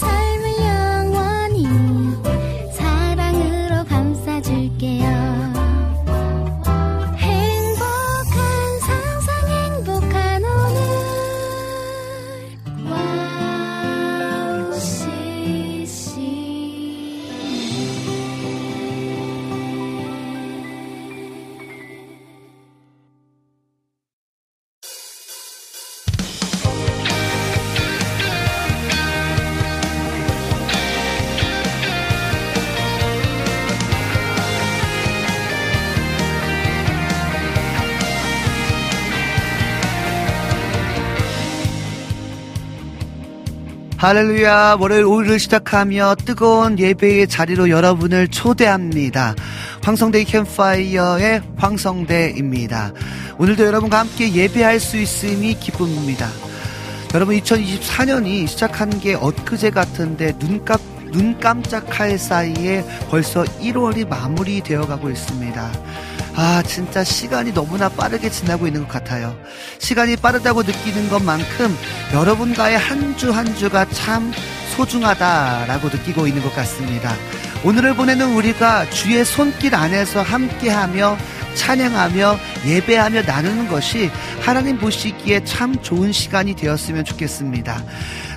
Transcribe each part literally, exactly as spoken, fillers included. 삶을 영원히 사랑으로 감싸줄게요 할렐루야 월요일 오후를 시작하며 뜨거운 예배의 자리로 여러분을 초대합니다. 황성대 캠파이어의 황성대입니다. 오늘도 여러분과 함께 예배할 수 있음이 기쁩니다. 여러분 이천이십사 년이 시작한 게 엊그제 같은데 눈깜, 눈 깜짝할 사이에 벌써 일월이 마무리되어 가고 있습니다. 아 진짜 시간이 너무나 빠르게 지나고 있는 것 같아요. 시간이 빠르다고 느끼는 것만큼 여러분과의 한 주 한 주가 참 소중하다라고 느끼고 있는 것 같습니다. 오늘을 보내는 우리가 주의 손길 안에서 함께하며 찬양하며 예배하며 나누는 것이 하나님 보시기에 참 좋은 시간이 되었으면 좋겠습니다.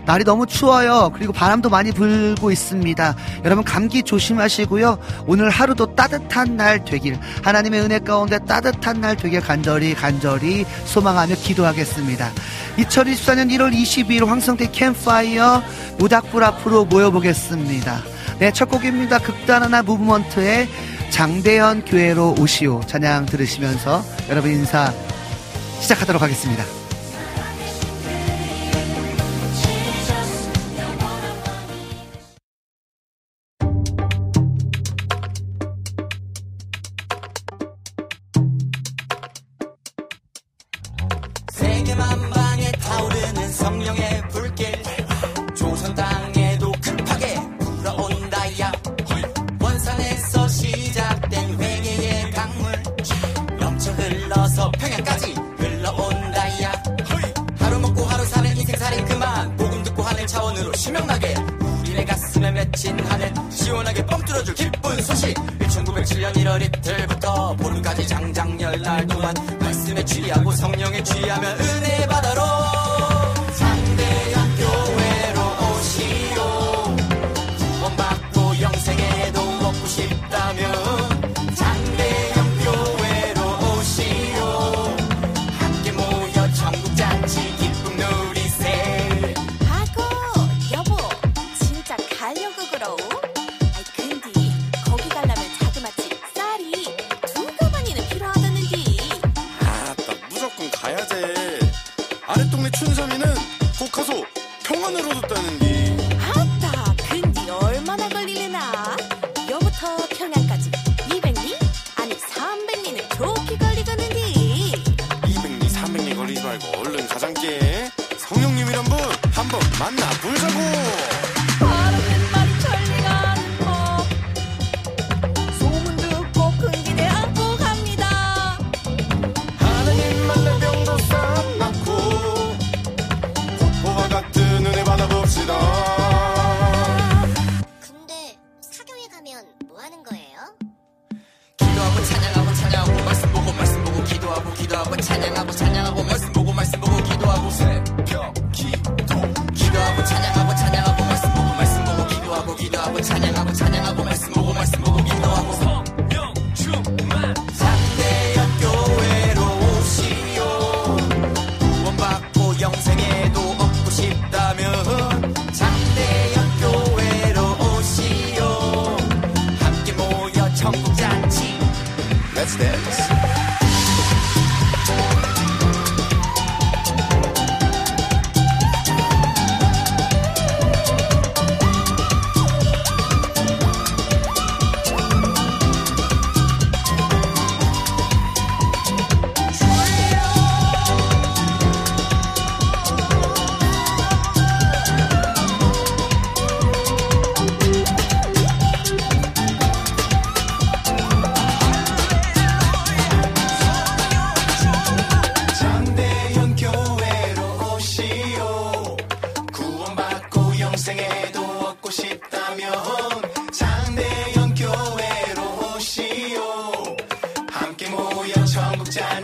날이 너무 추워요. 그리고 바람도 많이 불고 있습니다. 여러분 감기 조심하시고요. 오늘 하루도 따뜻한 날 되길 하나님의 은혜 가운데 따뜻한 날 되길 간절히 간절히 소망하며 기도하겠습니다. 이천이십사 년 일월 이십이일 황성대 캠파이어 모닥불 앞으로 모여보겠습니다. 네, 첫 곡입니다. 극단하나 무브먼트의 장대현 교회로 오시오 찬양 들으시면서 여러분 인사 시작하도록 하겠습니다.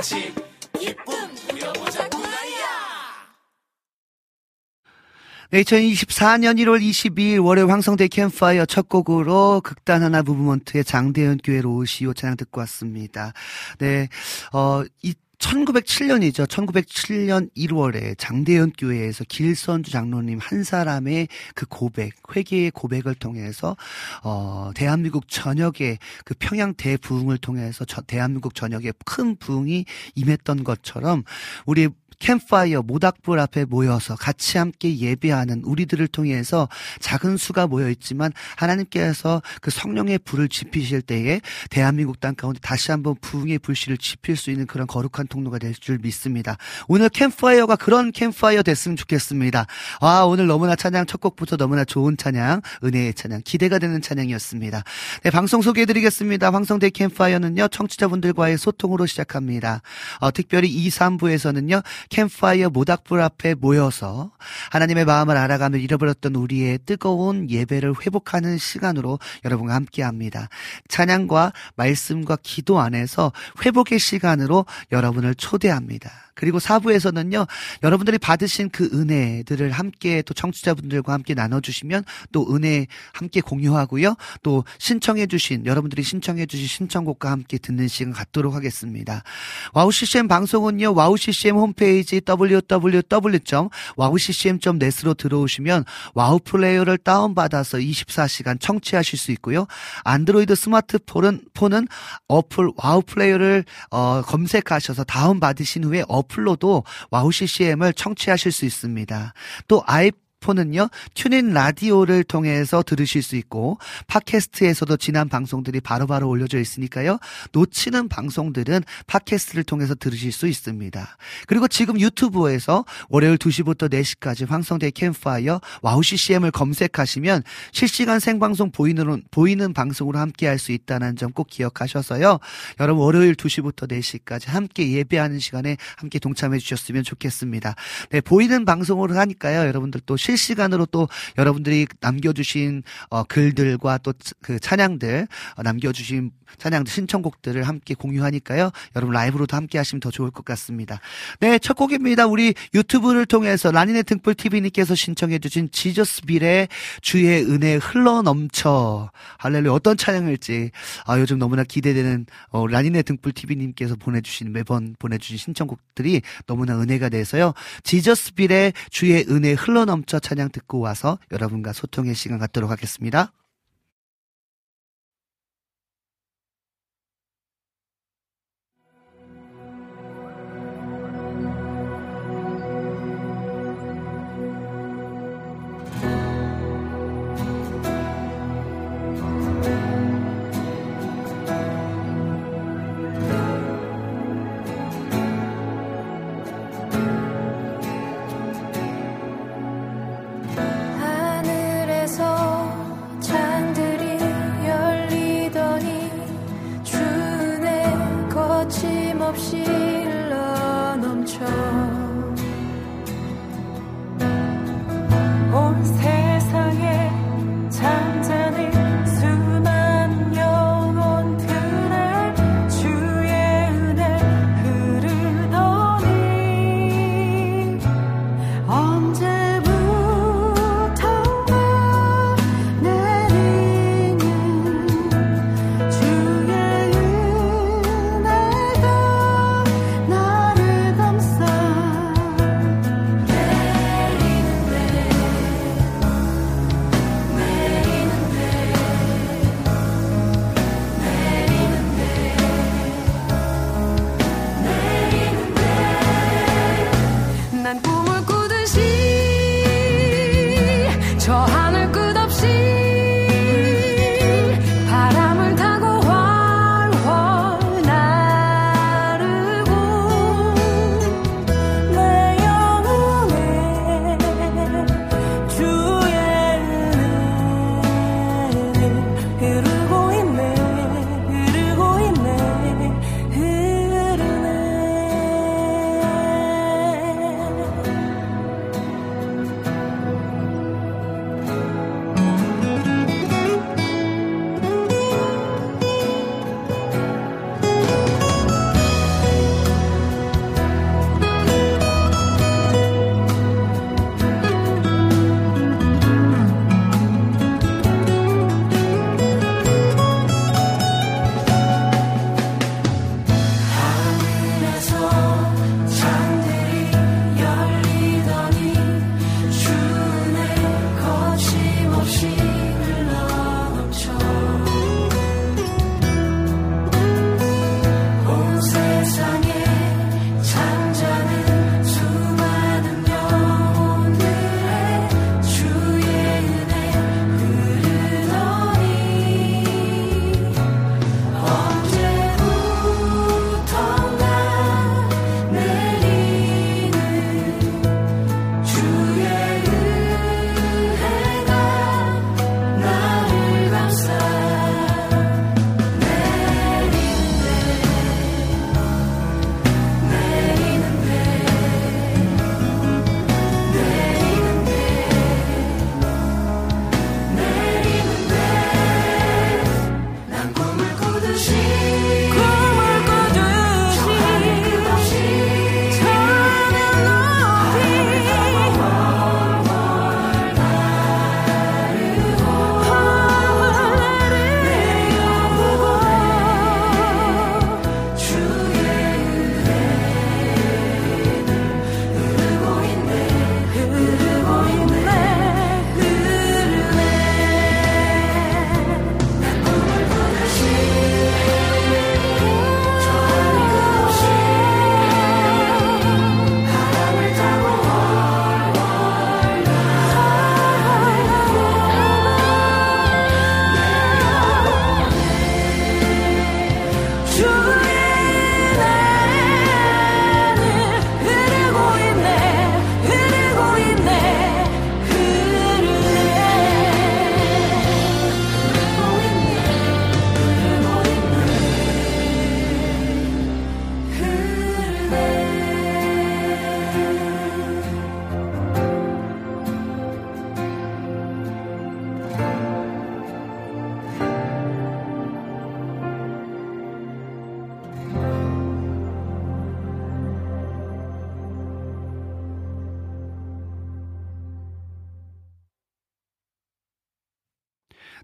같이 기쁨 누려보자고 말이야. 네, 이천이십사년 일월 이십이일 월요일 황성대 캠파이어 첫 곡으로 극단 하나 무브먼트의 장대현 교회로 오시오 찬양 듣고 왔습니다. 네, 어, 이 천구백칠년이죠. 천구백칠년 일월에 장대현 교회에서 길선주 장로님 한 사람의 그 고백, 회개의 고백을 통해서 어 대한민국 전역에 그 평양 대부흥을 통해서 저, 대한민국 전역에 큰 부흥이 임했던 것처럼 우리 캠파이어 모닥불 앞에 모여서 같이 함께 예배하는 우리들을 통해서 작은 수가 모여있지만 하나님께서 그 성령의 불을 지피실 때에 대한민국 땅 가운데 다시 한번 부흥의 불씨를 지필 수 있는 그런 거룩한 통로가 될 줄 믿습니다. 오늘 캠파이어가 그런 캠파이어 됐으면 좋겠습니다. 아, 오늘 너무나 찬양 첫 곡부터 너무나 좋은 찬양, 은혜의 찬양, 기대가 되는 찬양이었습니다. 네, 방송 소개해드리겠습니다. 황성대 캠파이어는요, 청취자분들과의 소통으로 시작합니다. 어, 특별히 이, 삼부에서는요 캠파이어 모닥불 앞에 모여서 하나님의 마음을 알아가며 잃어버렸던 우리의 뜨거운 예배를 회복하는 시간으로 여러분과 함께합니다. 찬양과 말씀과 기도 안에서 회복의 시간으로 여러분을 초대합니다. 그리고 사부에서는요, 여러분들이 받으신 그 은혜들을 함께 또 청취자분들과 함께 나눠주시면 또 은혜 함께 공유하고요, 또 신청해주신, 여러분들이 신청해주신 신청곡과 함께 듣는 시간 갖도록 하겠습니다. 와우 씨씨엠 방송은요, 와우 씨씨엠 홈페이지 더블유 더블유 더블유 점 와우 씨씨엠 점 넷으로 들어오시면 와우 플레이어를 다운받아서 이십사시간 청취하실 수 있고요. 안드로이드 스마트폰은 폰은 어플 와우 플레이어를 어, 검색하셔서 다운받으신 후에 어플 어플로도 와우 씨씨엠을 청취하실 수 있습니다. 또 아이폰 폰은요, 튜닝 라디오를 통해서 들으실 수 있고, 팟캐스트에서도 지난 방송들이 바로바로 올려져 있으니까요, 놓치는 방송들은 팟캐스트를 통해서 들으실 수 있습니다. 그리고 지금 유튜브에서 월요일 두시부터 네시까지 황성대 캠파이어 와우 씨씨엠을 검색하시면 실시간 생방송 보이는, 보이는 방송으로 함께 할 수 있다는 점 꼭 기억하셔서요, 여러분 월요일 두시부터 네시까지 함께 예배하는 시간에 함께 동참해 주셨으면 좋겠습니다. 네, 보이는 방송으로 하니까요, 여러분들 또 실 시간으로 또 여러분들이 남겨주신 어, 글들과 또 그 찬양들 어, 남겨주신 찬양들 신청곡들을 함께 공유하니까요, 여러분 라이브로도 함께 하시면 더 좋을 것 같습니다. 네, 첫 곡입니다. 우리 유튜브를 통해서 라니네 등불 티비님께서 신청해주신 지저스빌의 주의 은혜 흘러넘쳐. 할렐루야. 어떤 찬양일지 아, 요즘 너무나 기대되는 어, 라니네 등불 티비님께서 보내주신 매번 보내주신 신청곡들이 너무나 은혜가 돼서요, 지저스빌의 주의 은혜 흘러넘쳐 찬양 듣고 와서 여러분과 소통의 시간 갖도록 하겠습니다.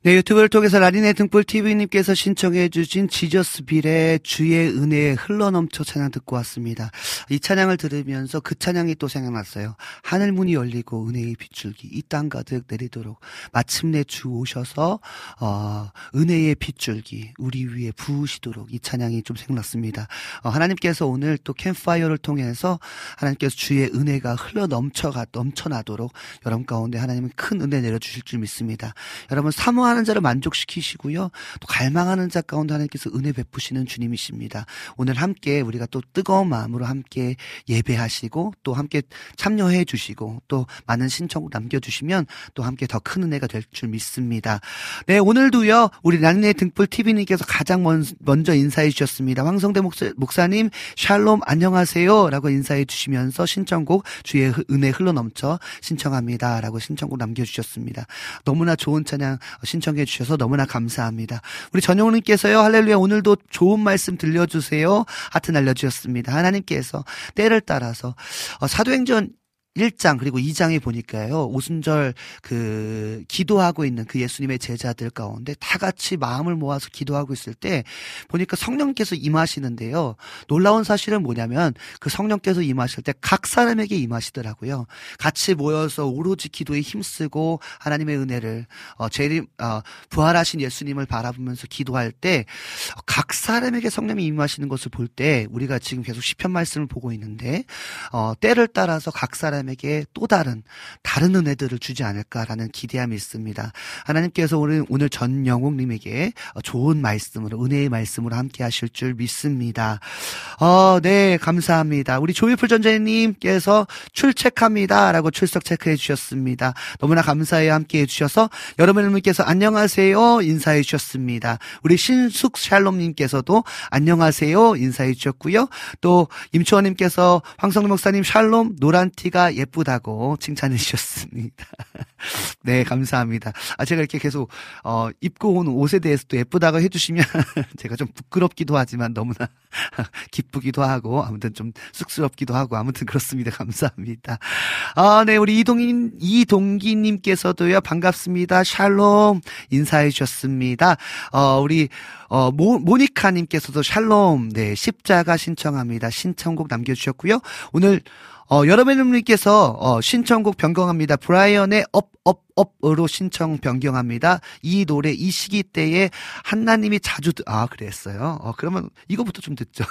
네, 유튜브를 통해서 라니네 등불 티비님께서 신청해 주신 지저스 빌의 주의 은혜에 흘러넘쳐 찬양 듣고 왔습니다. 이 찬양을 들으면서 그 찬양이 또 생각났어요. 하늘 문이 열리고 은혜의 빗줄기 이 땅 가득 내리도록 마침내 주 오셔서 어, 은혜의 빗줄기 우리 위에 부으시도록 이 찬양이 좀 생각났습니다. 어, 하나님께서 오늘 또 캠파이어를 통해서 하나님께서 주의 은혜가 흘러넘쳐가 넘쳐나도록 여러분 가운데 하나님은 큰 은혜 내려주실 줄 믿습니다. 여러분 사모하는 자를 만족시키시고요. 또 갈망하는 자 가운데 하나님께서 은혜 베푸시는 주님이십니다. 오늘 함께 우리가 또 뜨거운 마음으로 함께 예배하시고 또 함께 참여해 주시고 또 많은 신청 남겨주시면 또 함께 더 큰 은혜가 될 줄 믿습니다. 네, 오늘도요. 우리 라니네 등불 티비님께서 가장 먼, 먼저 인사해 주셨습니다. 황성대 목사, 목사님 샬롬 안녕하세요 라고 인사해 주시면서 신청곡 주의 은혜 흘러넘쳐 신청합니다 라고 신청곡 남겨주셨습니다. 너무나 좋은 찬양 신청해 주셔서 너무나 감사합니다. 우리 전용님께서요. 할렐루야 오늘도 좋은 말씀 들려주세요. 하트 날려주셨습니다. 하나님께서 때를 따라서 사도행전 일 장 그리고 이 장에 보니까요. 오순절 그 기도하고 있는 그 예수님의 제자들 가운데 다 같이 마음을 모아서 기도하고 있을 때 보니까 성령께서 임하시는데요. 놀라운 사실은 뭐냐면 그 성령께서 임하실 때 각 사람에게 임하시더라고요. 같이 모여서 오로지 기도에 힘쓰고 하나님의 은혜를 어, 재림 어, 부활하신 예수님을 바라보면서 기도할 때 각 사람에게 성령이 임하시는 것을 볼 때 우리가 지금 계속 시편 말씀을 보고 있는데 어, 때를 따라서 각 사람 에게 또 다른 다른 은혜들을 주지 않을까라는 기대함이 있습니다. 하나님께서 오늘 오늘 전영옥님에게 좋은 말씀으로 은혜의 말씀으로 함께 하실 줄 믿습니다. 어, 네 감사합니다. 우리 조유풀 전재님께서 출첵합니다 라고 출석 체크해 주셨습니다. 너무나 감사해요. 함께 해주셔서 여러분께서 안녕하세요 인사해 주셨습니다. 우리 신숙 샬롬님께서도 안녕하세요 인사해 주셨고요. 또 임초원님께서 황성대 목사님 샬롬 노란티가 예쁘다고 칭찬해 주셨습니다. 네, 감사합니다. 아, 제가 이렇게 계속, 어, 입고 온 옷에 대해서 또 예쁘다고 해주시면 제가 좀 부끄럽기도 하지만 너무나 기쁘기도 하고, 아무튼 좀 쑥스럽기도 하고, 아무튼 그렇습니다. 감사합니다. 아, 네, 우리 이동인, 이동기님께서도요, 반갑습니다. 샬롬 인사해 주셨습니다. 어, 우리, 어, 모, 모니카님께서도 샬롬, 네, 십자가 신청합니다. 신청곡 남겨주셨고요. 오늘, 어, 여러분님께서 어, 신청곡 변경합니다. 브라이언의 업, 업, 업으로 신청 변경합니다. 이 노래 이 시기 때에 한나님이 자주 듣... 아 그랬어요. 어, 그러면 이거부터 좀 듣죠.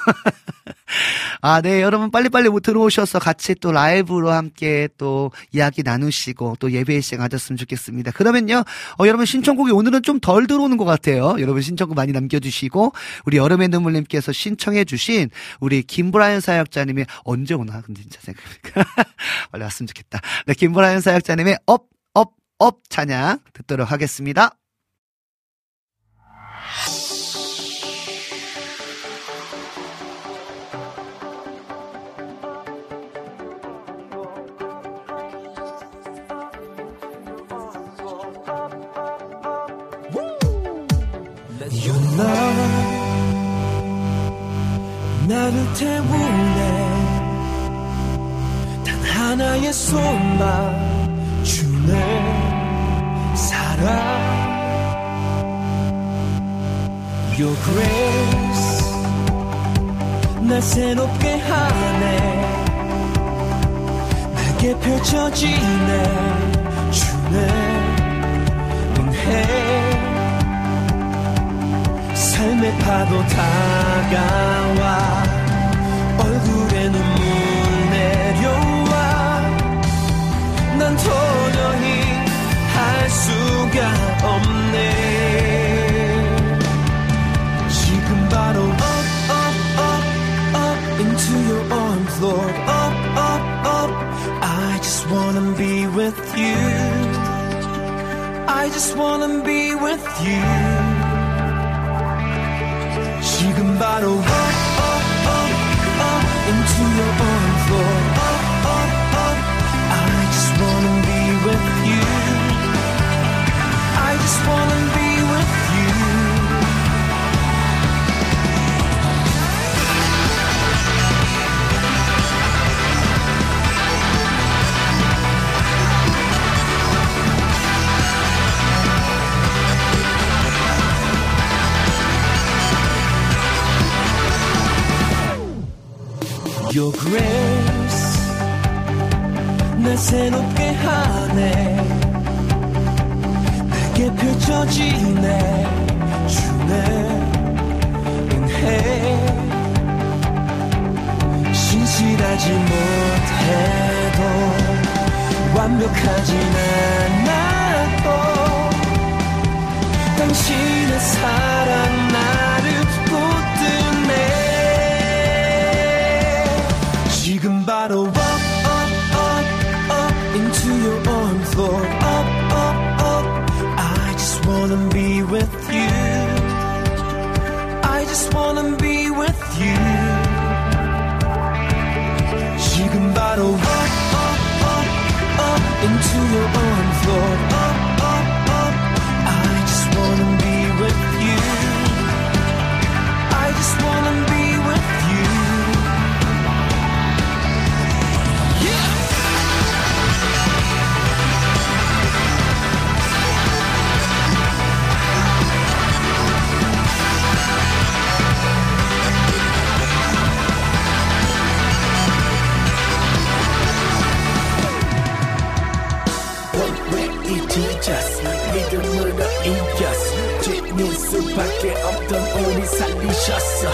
아, 네, 여러분 빨리빨리 들어오셔서 같이 또 라이브로 함께 또 이야기 나누시고 또 예배의 시간 가졌으면 좋겠습니다. 그러면요, 어, 여러분 신청곡이 오늘은 좀 덜 들어오는 것 같아요. 여러분 신청곡 많이 남겨주시고 우리 여름의 눈물님께서 신청해주신 우리 김브라이언 사역자님의 언제 오나 근데 진짜 생각해보니까 빨리 왔으면 좋겠다. 네, 김브라이언 사역자님의 업, 업, 업 찬양 듣도록 하겠습니다. Your love 나를 태우네 단 하나의 손만 주네 사랑 Your grace 날 새롭게 하네 내게 펼쳐지네 주네 은혜 삶의 파도 다가와 얼굴에 눈물 내려와 난 도저히 할 수가 없네 지금 바로 up, up, up, up into your arms Lord up, up, up I just wanna be with you I just wanna be with you 지금 바로 up, up, up, up into your arms, Lord up, up, up I just wanna be with you I just wanna be with you Your grace 날 새롭게 하네 내게 펼쳐지네 주의 은혜 신실하지 못해도 완벽하진 않아도 당신의 사랑 나를 붙드네 지금 바로 up, up, up, up into your arms Lord up, up, up I just wanna be with you I just wanna be with you 지금 바로 up, up, up, up into your arms Lord up, up, up I just wanna be with you I just wanna be Just 믿음을 더이겼어 짓는 수밖에 없던 우리 살리셨어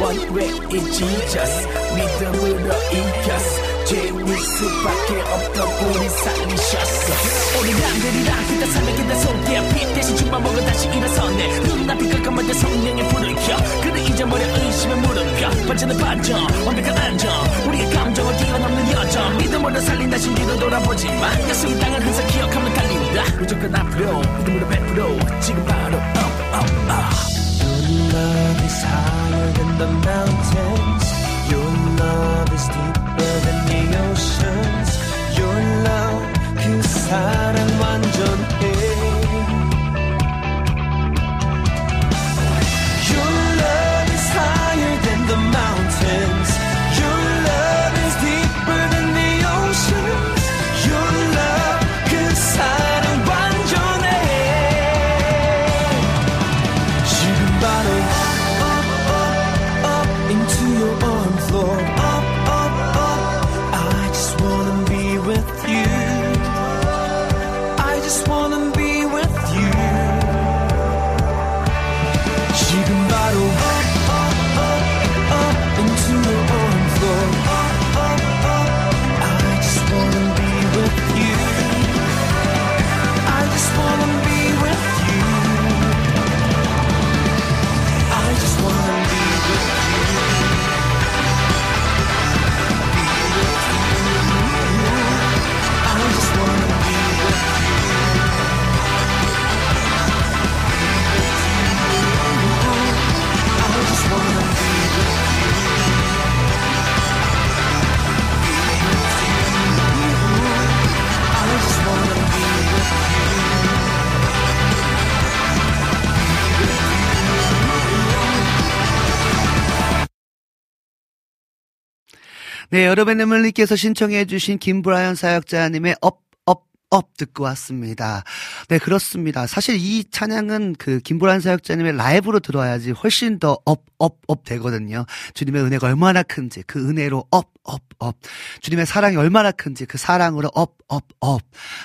One way is Jesus 믿음을 더이겼어 짓는 수밖에 없던 우리 살리셨어 오늘 남들이랑 그딴 삶에 그딴 손길 빛 대신 죽만 먹어 다시 일어섰네 눈앞이 깜깜한데 성령의 불을 켜 그를 잊어버려 의심의 무릎 펴 반전은 반전 완벽한 안정 우리의 감정을 뛰어넘는 여정 믿음으로 살린다 신기로 돌아보지만 예수 이 땅은 항상 기억하면 달린다 무조건 앞으로 믿음으로 백 퍼센트 지금 바로 up up up Your love is higher than the mountains Your love is deeper than the oceans Your love 그 사랑 완전해 Your love is higher than the mountains Your love is deeper than the oceans Your love 그 사랑 완전해 지금 바로 up, up, up, up into your arms Lord up, up, up I just wanna be with you I just wanna be with you 지금 바로 up, up, up, up into your arms Lord up, up, up I just wanna be with you I just wanna be with you I just wanna be with you I just wanna be with you I just wanna be with you I just wanna be with you 네, 여러분의 눈물님께서 신청해 주신 김브라연 사역자님의 업 업 듣고 왔습니다. 네, 그렇습니다. 사실 이 찬양은 그 김보란 사역자님의 라이브로 들어야지 훨씬 더 업, 업, 업 되거든요. 주님의 은혜가 얼마나 큰지 그 은혜로 업, 업, 업. 주님의 사랑이 얼마나 큰지 그 사랑으로 업, 업, 업.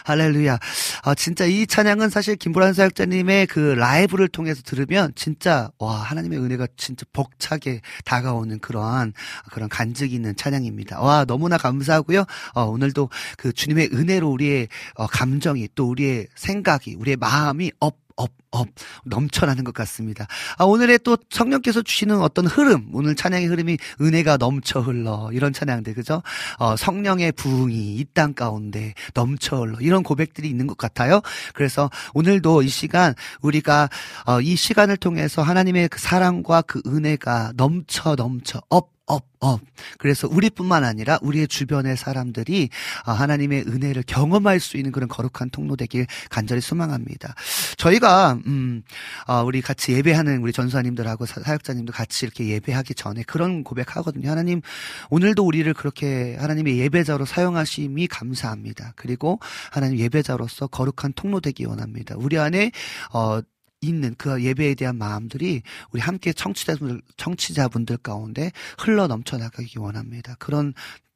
할렐루야. 아, 진짜 이 찬양은 사실 김보란 사역자님의 그 라이브를 통해서 들으면 진짜 와, 하나님의 은혜가 진짜 벅차게 다가오는 그러한 그런 간증이 있는 찬양입니다. 와, 너무나 감사하고요. 어, 오늘도 그 주님의 은혜로 우리의 어, 감정이 또 우리의 생각이 우리의 마음이 업, 업, 업 넘쳐나는 것 같습니다. 아, 오늘의 또 성령께서 주시는 어떤 흐름 오늘 찬양의 흐름이 은혜가 넘쳐 흘러 이런 찬양들 그죠? 어, 성령의 부흥이 이 땅 가운데 넘쳐 흘러 이런 고백들이 있는 것 같아요. 그래서 오늘도 이 시간 우리가 어, 이 시간을 통해서 하나님의 그 사랑과 그 은혜가 넘쳐 넘쳐 업 업, 업. 그래서 우리뿐만 아니라 우리의 주변의 사람들이 하나님의 은혜를 경험할 수 있는 그런 거룩한 통로 되길 간절히 소망합니다. 저희가 음, 어, 우리 같이 예배하는 우리 전사님들하고 사역자님도 같이 이렇게 예배하기 전에 그런 고백하거든요. 하나님 오늘도 우리를 그렇게 하나님의 예배자로 사용하심이 감사합니다. 그리고 하나님 예배자로서 거룩한 통로 되기 원합니다. 우리 안에 어, 있는 그 예배에 대한 마음들이 우리 함께 청취자분들, 청취자분들 가운데 흘러 넘쳐나가기 원합니다. 그런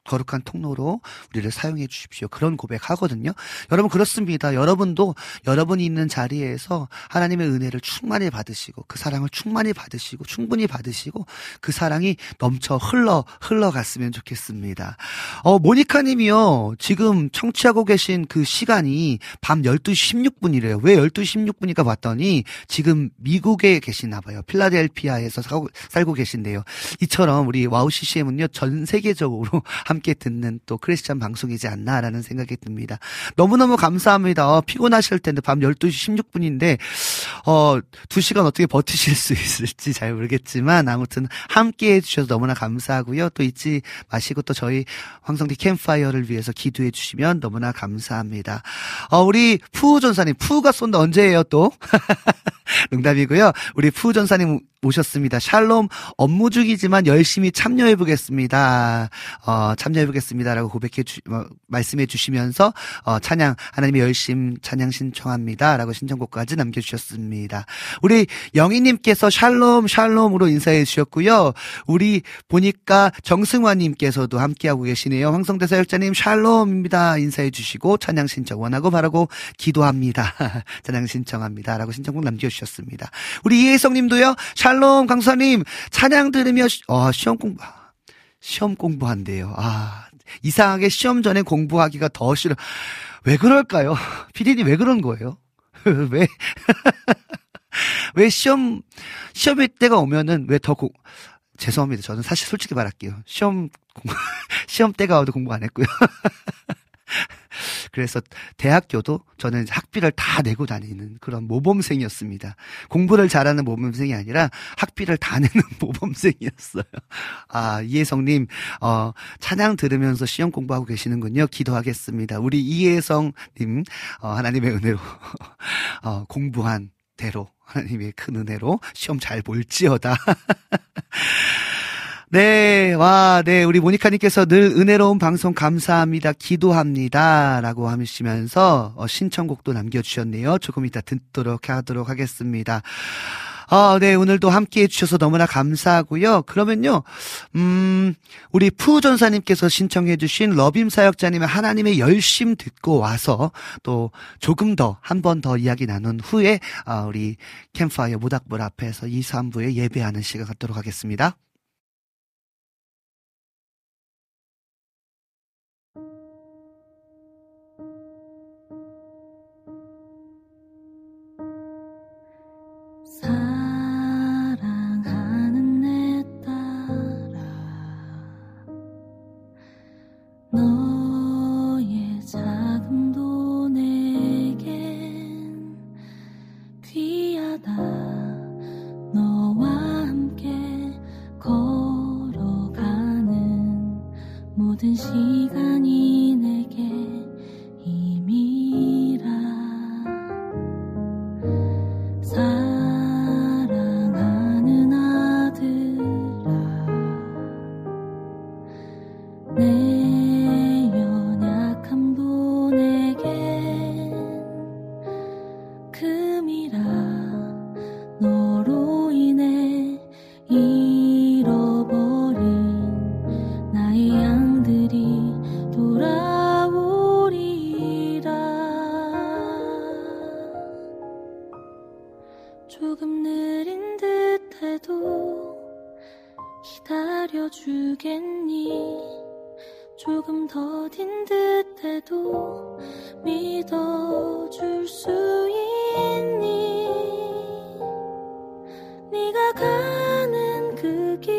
거룩한 통로로 우리를 사용해 주십시오. 그런 고백하거든요. 여러분 그렇습니다. 여러분도 여러분이 있는 자리에서 하나님의 은혜를 충만히 받으시고 그 사랑을 충만히 받으시고 충분히 받으시고 그 사랑이 넘쳐 흘러 흘러갔으면 좋겠습니다. 어 모니카님이요. 지금 청취하고 계신 그 시간이 밤 열두 시 십육 분이래요. 왜 열두 시 십육 분인가 봤더니 지금 미국에 계시나 봐요. 필라델피아에서 살고, 살고 계신데요. 이처럼 우리 와우 씨씨엠은요. 전 세계적으로 함께 듣는 또 크리스찬 방송이지 않나라는 생각이 듭니다. 너무너무 감사합니다. 어, 피곤하실 텐데 밤 열두 시 십육 분인데 어, 두 시간 어떻게 버티실 수 있을지 잘 모르겠지만 아무튼 함께해 주셔서 너무나 감사하고요. 또 잊지 마시고 또 저희 황성디 캠파이어를 위해서 기도해 주시면 너무나 감사합니다. 어, 우리 푸우 전사님, 푸우가 쏜다 언제예요 또? 농담이고요. 우리 푸우 전사님 오셨습니다. 샬롬 업무 중이지만 열심히 참여해 보겠습니다. 어, 참여해 보겠습니다라고 고백해 주, 어, 말씀해 주시면서 어, 찬양 하나님의 열심 찬양 신청합니다라고 신청곡까지 남겨주셨습니다. 우리 영희님께서 샬롬 샬롬으로 인사해 주셨고요. 우리 보니까 정승화님께서도 함께하고 계시네요. 황성대 사역자님 샬롬입니다. 인사해 주시고 찬양 신청 원하고 바라고 기도합니다. 찬양 신청합니다라고 신청곡 남겨주셨습니다. 우리 이혜성님도요. 샬롬 강사님 찬양 들으며 시, 어, 시험 공부 시험 공부한대요. 아 이상하게 시험 전에 공부하기가 더 싫어. 왜 그럴까요? 피디님 왜 그런 거예요? 왜? 왜 시험 시험일 때가 오면은 왜 더 공 죄송합니다. 저는 사실 솔직히 말할게요. 시험 공부, 시험 때가 와도 공부 안 했고요. 그래서 대학교도 저는 학비를 다 내고 다니는 그런 모범생이었습니다. 공부를 잘하는 모범생이 아니라 학비를 다 내는 모범생이었어요. 아, 이혜성님, 어, 찬양 들으면서 시험 공부하고 계시는군요. 기도하겠습니다. 우리 이혜성님, 어, 하나님의 은혜로, 어, 공부한 대로, 하나님의 큰 은혜로 시험 잘 볼지어다. 네, 와, 네, 우리 모니카님께서 늘 은혜로운 방송 감사합니다. 기도합니다. 라고 하시면서 신청곡도 남겨주셨네요. 조금 이따 듣도록 하도록 하겠습니다. 아, 네, 오늘도 함께 해주셔서 너무나 감사하고요. 그러면요, 음, 우리 푸 전사님께서 신청해주신 러빔 사역자님의 하나님의 열심 듣고 와서 또 조금 더, 한 번 더 이야기 나눈 후에, 아, 우리 캠파이어 모닥불 앞에서 이, 삼 부에 예배하는 시간 갖도록 하겠습니다. 사랑하는 내 딸아 너의 작은도 내겐 귀하다. 너와 함께 걸어가는 모든 시간이 내게 힘이라. 주겠니? 조금 더딘 듯해도 믿어줄 수 있니? 네가 가는 그 길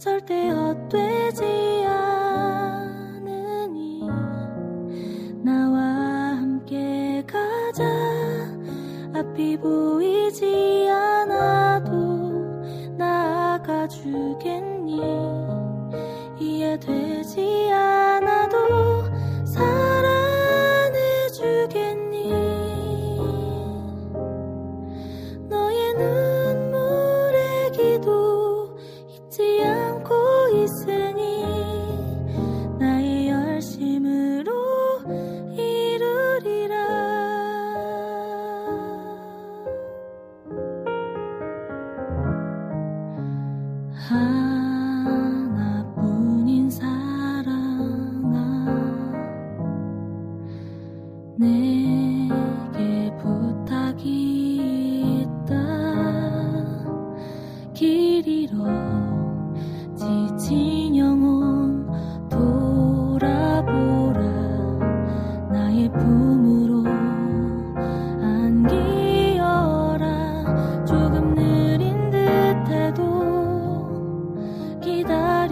절대 헛되지 않으니 나와 함께 가자. 앞이 보이지 않아도 나아가주겠니? 이해되지 않아도 사랑해주겠니? 너의 눈물의 기도 잊지 않고 있으니 나의 열심으로 이루리라.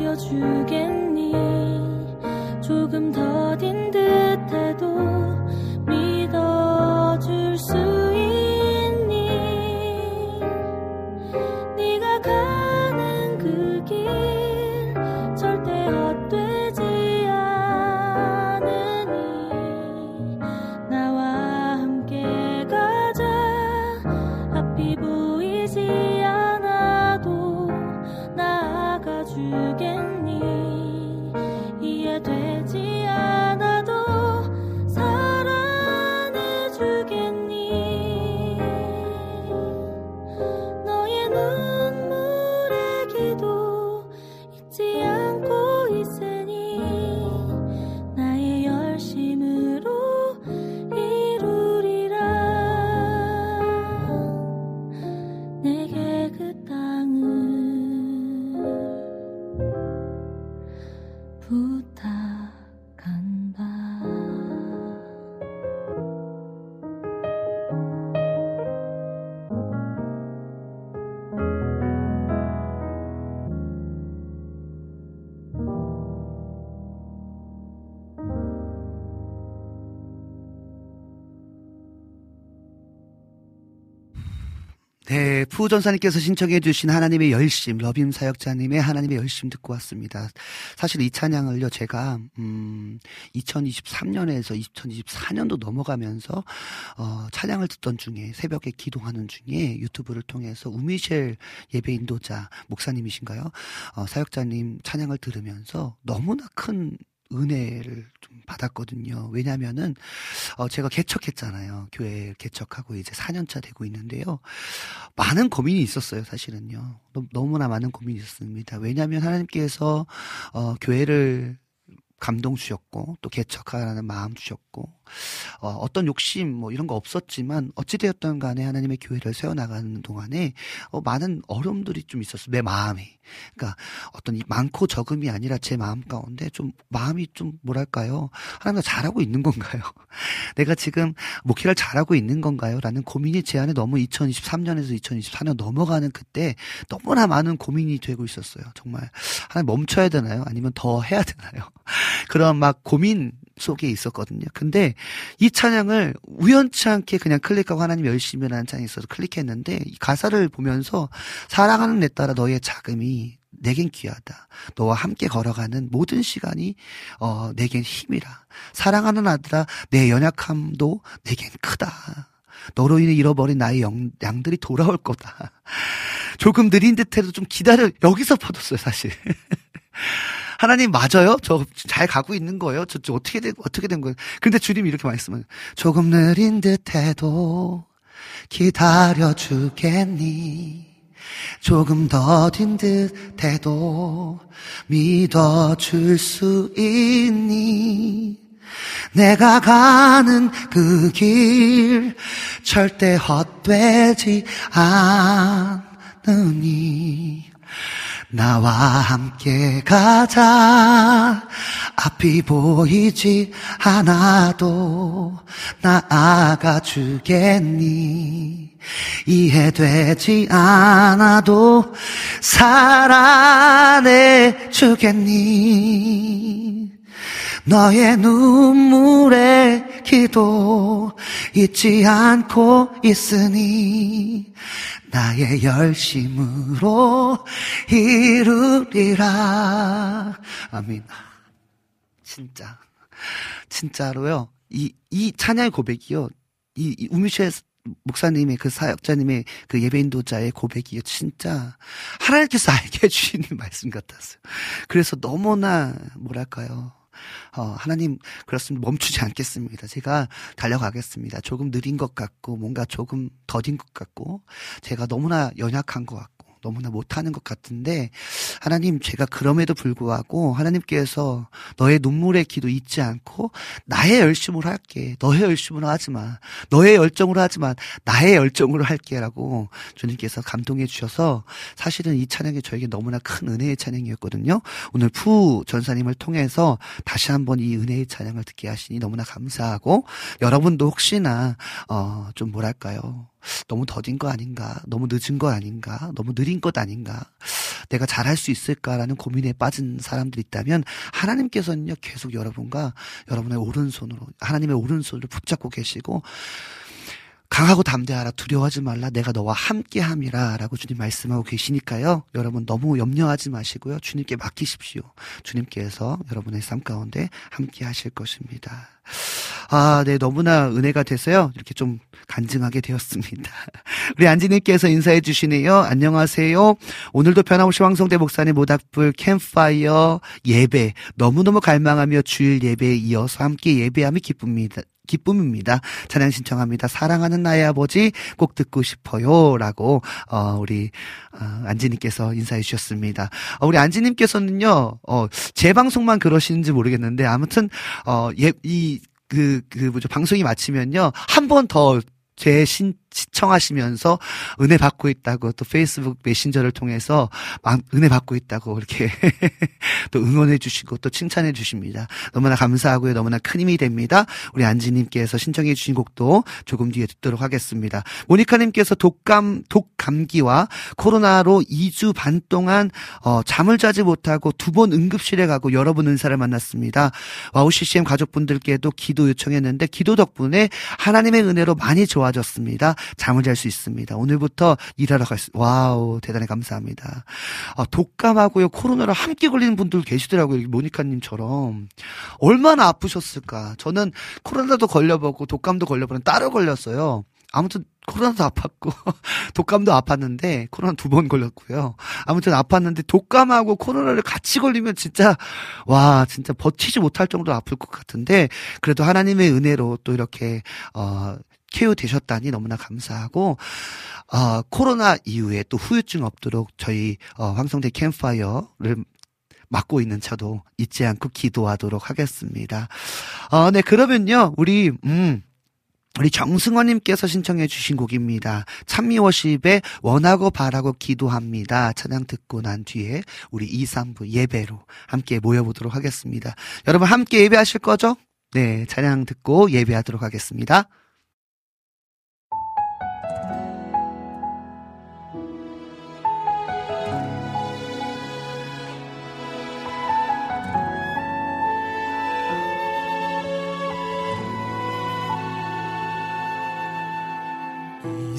기다려주겠니? 조금 더딘 듯해도 믿어줄 수 있니? 네가 가는 그 길 절대 헛되지 않으니 나와 함께 가자. 앞이 보이지 주겠니? 이해되지 않아도 사랑해주겠니? 너의 눈물의 기도 잊지 않고 있으니 나의 열심으로 이루리라. 내게 그 땅을 부탁한다. 네, 푸전사님께서 신청해 주신 하나님의 열심, 러빔 사역자님의 하나님의 열심 듣고 왔습니다. 사실 이 찬양을요, 제가 음, 이천이십삼 년에서 이천이십사 년도 넘어가면서 어, 찬양을 듣던 중에, 새벽에 기도하는 중에 유튜브를 통해서 우미셸 예배 인도자 목사님이신가요? 어, 사역자님 찬양을 들으면서 너무나 큰 은혜를 좀 받았거든요. 왜냐면은, 어, 제가 개척했잖아요. 교회 개척하고 이제 사 년차 되고 있는데요. 많은 고민이 있었어요, 사실은요. 너무나 많은 고민이 있었습니다. 왜냐면 하나님께서, 어, 교회를 감동 주셨고, 또 개척하라는 마음 주셨고, 어, 어떤 욕심, 뭐 이런 거 없었지만, 어찌되었던 간에 하나님의 교회를 세워나가는 동안에, 어, 많은 어려움들이 좀 있었어요. 내 마음이. 그러니까 어떤 이 많고 적음이 아니라 제 마음 가운데 좀, 마음이 좀 뭐랄까요? 하나님과 잘하고 있는 건가요? 내가 지금 목회를 잘하고 있는 건가요? 라는 고민이 제 안에 너무 이천이십삼 년에서 이천이십사 년 넘어가는 그때 너무나 많은 고민이 되고 있었어요. 정말. 하나님 멈춰야 되나요? 아니면 더 해야 되나요? 그런 막 고민 속에 있었거든요. 근데 이 찬양을 우연치 않게 그냥 클릭하고 하나님 열심히 라는 찬양이 있어서 클릭했는데 이 가사를 보면서 사랑하는 내 따라 너의 자금이 내겐 귀하다. 너와 함께 걸어가는 모든 시간이 어 내겐 힘이라. 사랑하는 아들아 내 연약함도 내겐 크다. 너로 인해 잃어버린 나의 영, 양들이 돌아올 거다. 조금 느린 듯해도 좀 기다려. 여기서 퍼졌어요 사실. 하나님 맞아요? 저 잘 가고 있는 거예요? 저, 저 어떻게 된, 어떻게 된 거예요? 근데 주님이 이렇게 말씀하세요. 조금 느린 듯해도 기다려주겠니? 조금 더딘 듯해도 믿어줄 수 있니? 내가 가는 그 길 절대 헛되지 않으니 나와 함께 가자. 앞이 보이지 않아도 나아가주겠니? 이해되지 않아도 살아내주겠니? 너의 눈물의 기도 잊지 않고 있으니 나의 열심으로 이루리라. 아멘. 진짜 진짜로요. 이 이 찬양의 고백이요. 이, 이 우미셸 목사님의 그 사역자님의 그 예배인도자의 고백이요. 진짜 하나님께서 알게 해주시는 말씀 같았어요. 그래서 너무나 뭐랄까요. 어, 하나님, 그렇습니다. 멈추지 않겠습니다. 제가 달려가겠습니다. 조금 느린 것 같고, 뭔가 조금 더딘 것 같고, 제가 너무나 연약한 것 같고, 너무나 못하는 것 같은데, 하나님, 제가 그럼에도 불구하고, 하나님께서 너의 눈물의 기도 잊지 않고, 나의 열심으로 할게. 너의 열심으로 하지 마. 너의 열정으로 하지 마. 나의 열정으로 할게. 라고 주님께서 감동해 주셔서, 사실은 이 찬양이 저에게 너무나 큰 은혜의 찬양이었거든요. 오늘 푸 전사님을 통해서 다시 한번 이 은혜의 찬양을 듣게 하시니 너무나 감사하고, 여러분도 혹시나, 어, 좀 뭐랄까요. 너무 더딘 거 아닌가? 너무 늦은 거 아닌가? 너무 느린 것 아닌가? 내가 잘할 수 있을까라는 고민에 빠진 사람들이 있다면 하나님께서는요 계속 여러분과 여러분의 오른손으로 하나님의 오른손을 붙잡고 계시고 강하고 담대하라 두려워하지 말라 내가 너와 함께함이라 라고 주님 말씀하고 계시니까요 여러분 너무 염려하지 마시고요 주님께 맡기십시오. 주님께서 여러분의 삶 가운데 함께 하실 것입니다. 아, 네, 너무나 은혜가 돼서요 이렇게 좀 간증하게 되었습니다. 우리 안지님께서 인사해 주시네요. 안녕하세요. 오늘도 변함없이 황성대 목사님 모닥불 캠파이어 예배 너무너무 갈망하며 주일 예배에 이어서 함께 예배함이 기쁩니다. 기쁨입니다. 찬양 신청합니다. 사랑하는 나의 아버지 꼭 듣고 싶어요. 라고 어, 우리 어, 안지님께서 인사해 주셨습니다. 어, 우리 안지님께서는요. 어, 제 방송만 그러시는지 모르겠는데 아무튼 어, 예, 이, 그, 그 뭐죠 방송이 마치면요. 한 번 더 제 신 시청하시면서 은혜 받고 있다고 또 페이스북 메신저를 통해서 은혜 받고 있다고 이렇게 또 응원해 주시고 또 칭찬해 주십니다. 너무나 감사하고요. 너무나 큰 힘이 됩니다. 우리 안지님께서 신청해 주신 곡도 조금 뒤에 듣도록 하겠습니다. 모니카님께서 독감, 독감기와 코로나로 이 주 반 동안 어, 잠을 자지 못하고 두 번 응급실에 가고 여러 분 은사를 만났습니다. 와우 씨씨엠 가족분들께도 기도 요청했는데 기도 덕분에 하나님의 은혜로 많이 좋아졌습니다. 잠을 잘 수 있습니다. 오늘부터 일하러 갈 수, 와우, 대단히 감사합니다. 어, 독감하고요, 코로나로 함께 걸리는 분들 계시더라고요. 모니카님처럼. 얼마나 아프셨을까. 저는 코로나도 걸려보고, 독감도 걸려보는 따로 걸렸어요. 아무튼, 코로나도 아팠고, 독감도 아팠는데, 코로나 두 번 걸렸고요. 아무튼 아팠는데, 독감하고 코로나를 같이 걸리면 진짜, 와, 진짜 버티지 못할 정도로 아플 것 같은데, 그래도 하나님의 은혜로 또 이렇게, 어, 케어되셨다니 너무나 감사하고 어, 코로나 이후에 또 후유증 없도록 저희 어, 황성대 캠파이어를 맡고 있는 차도 잊지 않고 기도하도록 하겠습니다. 어, 네 그러면요 우리 음. 우리 정승원님께서 신청해 주신 곡입니다. 찬미워십의 원하고 바라고 기도합니다. 찬양 듣고 난 뒤에 우리 이, 삼 부 예배로 함께 모여보도록 하겠습니다. 여러분 함께 예배하실 거죠? 네 찬양 듣고 예배하도록 하겠습니다. 이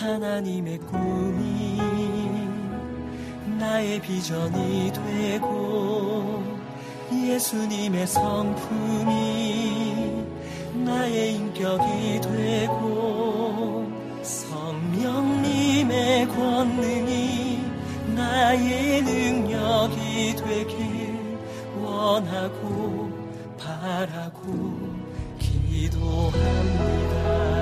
하나님의 꿈이 나의 비전이 되고 예수님의 성품이 나의 인격이 되고 성령님의 권능이 나의 능력이 되길 원하고 바라고 기도합니다.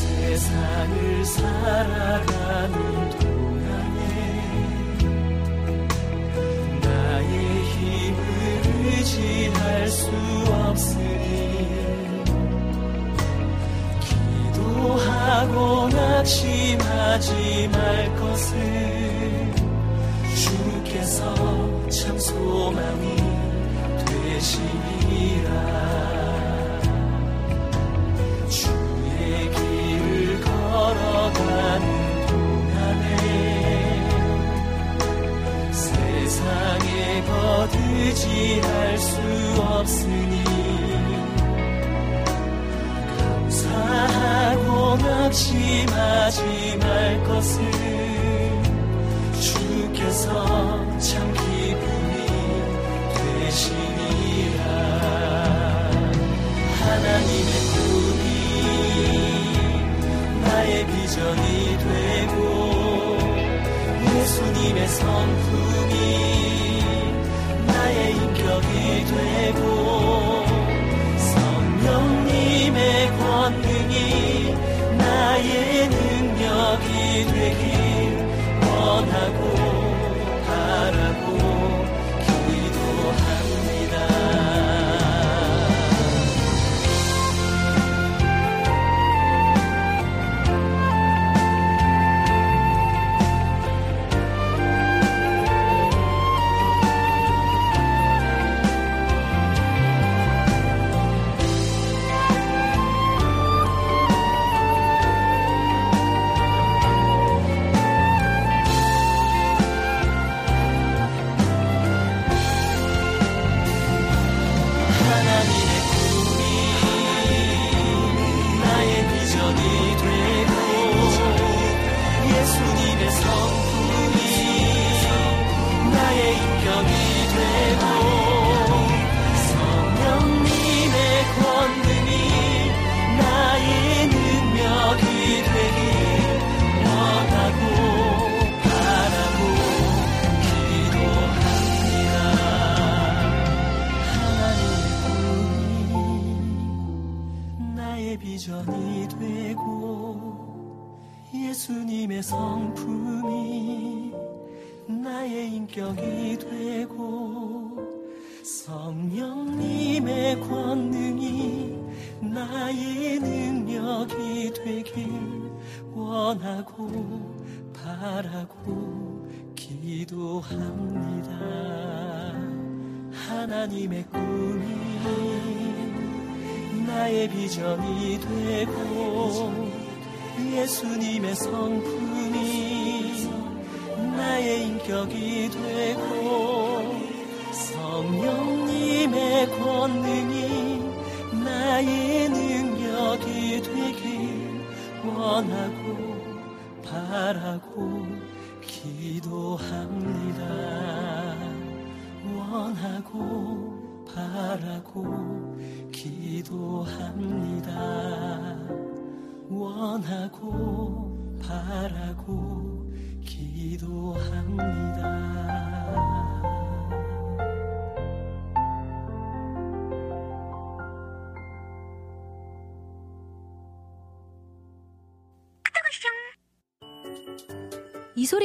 세상을 살아가는 동안에 나의 힘을 의지할 수 없으니 기도하고 낙심하지 말 것은 주께서 참 소망이 되시니라 주의 길을 걸어가는 동안에 세상에 거두지할 수 없으니 감사하고 낙심하지 말 것은 주께서 참 기쁨이 되시니라 하나님의 나의 비전이 되고 예수님의 성품이 나의 인격이 되고 성령님의 권능이 나의 능력이 되길 원하고 바라고 비전이 되고 예수님의 성품이 나의 인격이 되고 성령님의 권능이 나의 능력이 되길 원하고 바라고 기도합니다. 하나님의 꿈이 나의 비전이 되고 예수님의 성품이 나의 인격이 되고 성령님의 권능이 나의 능력이 되길 원하고 바라고 기도합니다. 원하고 바라고 기도합니다. 원하고 바라고 기도합니다. 이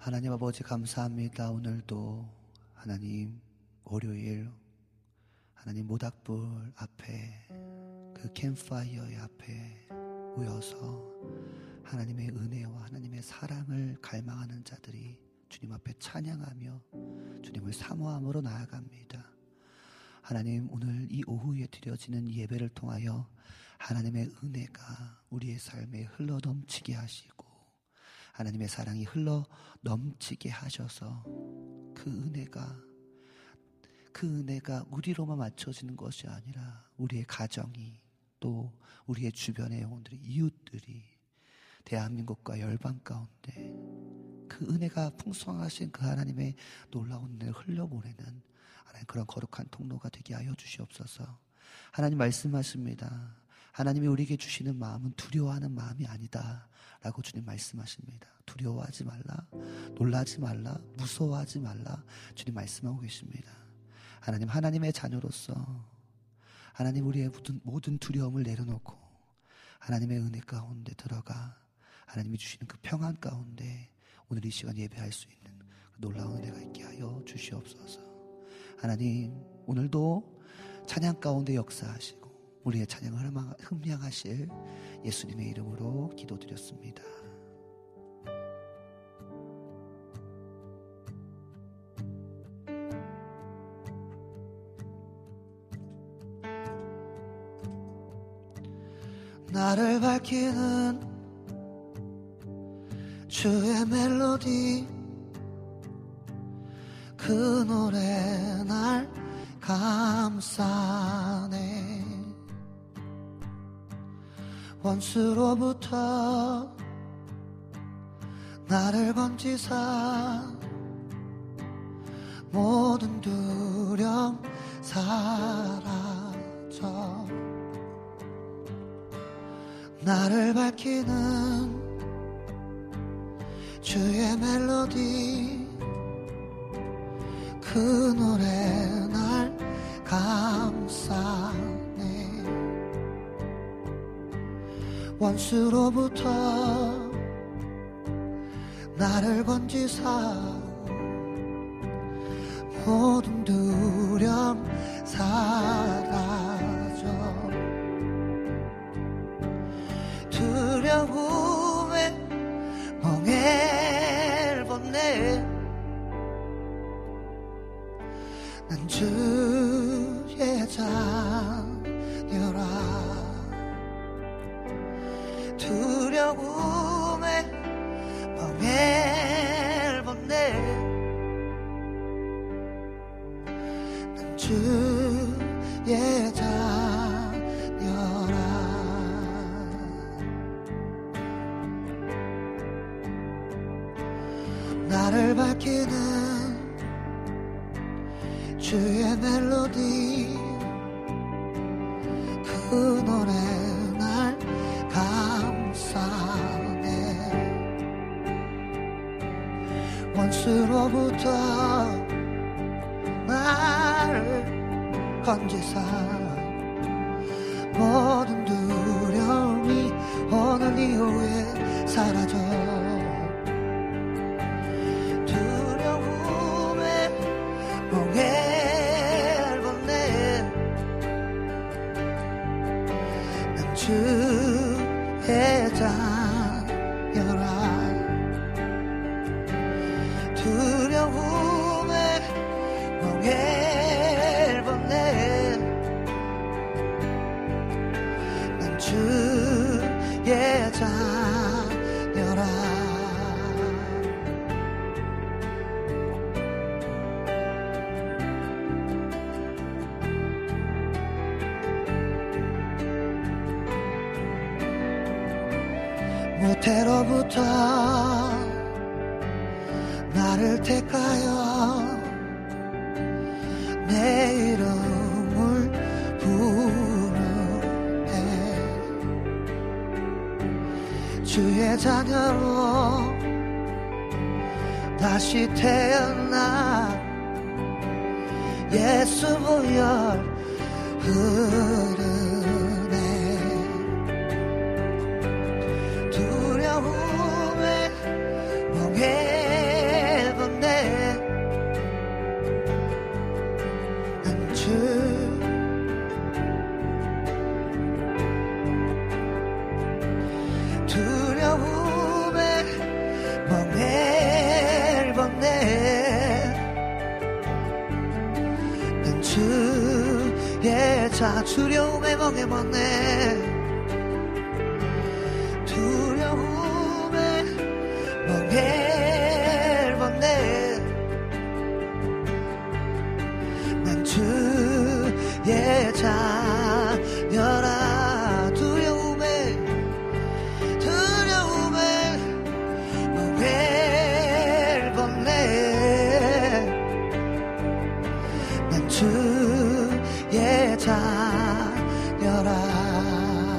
하나님 아버지 감사합니다. 오늘도 하나님 월요일 하나님 모닥불 앞에 그 캠파이어의 앞에 모여서 하나님의 은혜와 하나님의 사랑을 갈망하는 자들이 주님 앞에 찬양하며 주님을 사모함으로 나아갑니다. 하나님 오늘 이 오후에 드려지는 예배를 통하여 하나님의 은혜가 우리의 삶에 흘러넘치게 하시고 하나님의 사랑이 흘러 넘치게 하셔서 그 은혜가 그 은혜가 우리로만 맞춰지는 것이 아니라 우리의 가정이 또 우리의 주변의 영혼들이 이웃들이 대한민국과 열방 가운데 그 은혜가 풍성하신 그 하나님의 놀라운 은혜를 흘려보내는 하나님 그런 거룩한 통로가 되게 하여 주시옵소서. 하나님 말씀하십니다. 하나님이 우리에게 주시는 마음은 두려워하는 마음이 아니다 라고 주님 말씀하십니다. 두려워하지 말라, 놀라지 말라, 무서워하지 말라 주님 말씀하고 계십니다. 하나님, 하나님의 자녀로서 하나님, 우리의 모든 두려움을 내려놓고 하나님의 은혜 가운데 들어가 하나님이 주시는 그 평안 가운데 오늘 이 시간 예배할 수 있는 놀라운 은혜가 있게 하여 주시옵소서. 하나님, 오늘도 찬양 가운데 역사하시고 우리의 찬양을 흠양하실 예수님의 이름으로 기도드렸습니다. 나를 밝히는 주의 멜로디, 그 노래 날 감싸네. 원수로부터 나를 건지사 모든 두려움 사라져. 나를 밝히는 주의 멜로디, 그 노래 날 감싸네. 원수로부터 나를 건지사 모든 두려움 사라져. 두려움에 멍해 난 주의 자녀라. 두려움에 멍을 벗네. 난 주의 자녀라. 나를 밝히는 주의 멜로디, 그 노래 날 감싸네. 원수로부터 나를 건지사 모든 두려움이 오늘 이후에 사라져. 주의 자녀라. 두려움에 멍을 벗네. 난 주의 자녀라. 모태로부터 나를 택하여 내 이름을 부르네. 주의 자녀로 다시 태어나 예수 보혈 흐르네. 자, 두려움에 멍에 먹네. 두려움에 멍에 먹네. 난 주의 자녀라. 두려움에 두려움에 멍에 먹네. 난 주 자녀라.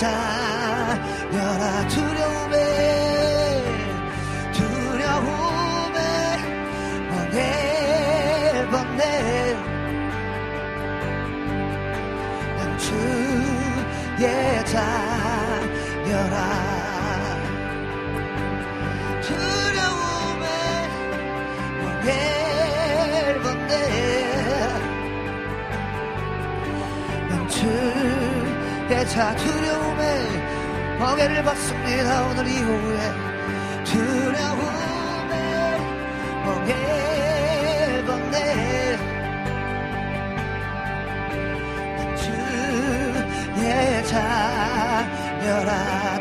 사여라 두려움에 두려움에 번뇌 번뇌 난 주의 자여라 자 두려움에 멍에를 박습니다. 오늘 이 오후에 두려움에 멍에 벙네 주의 자녀라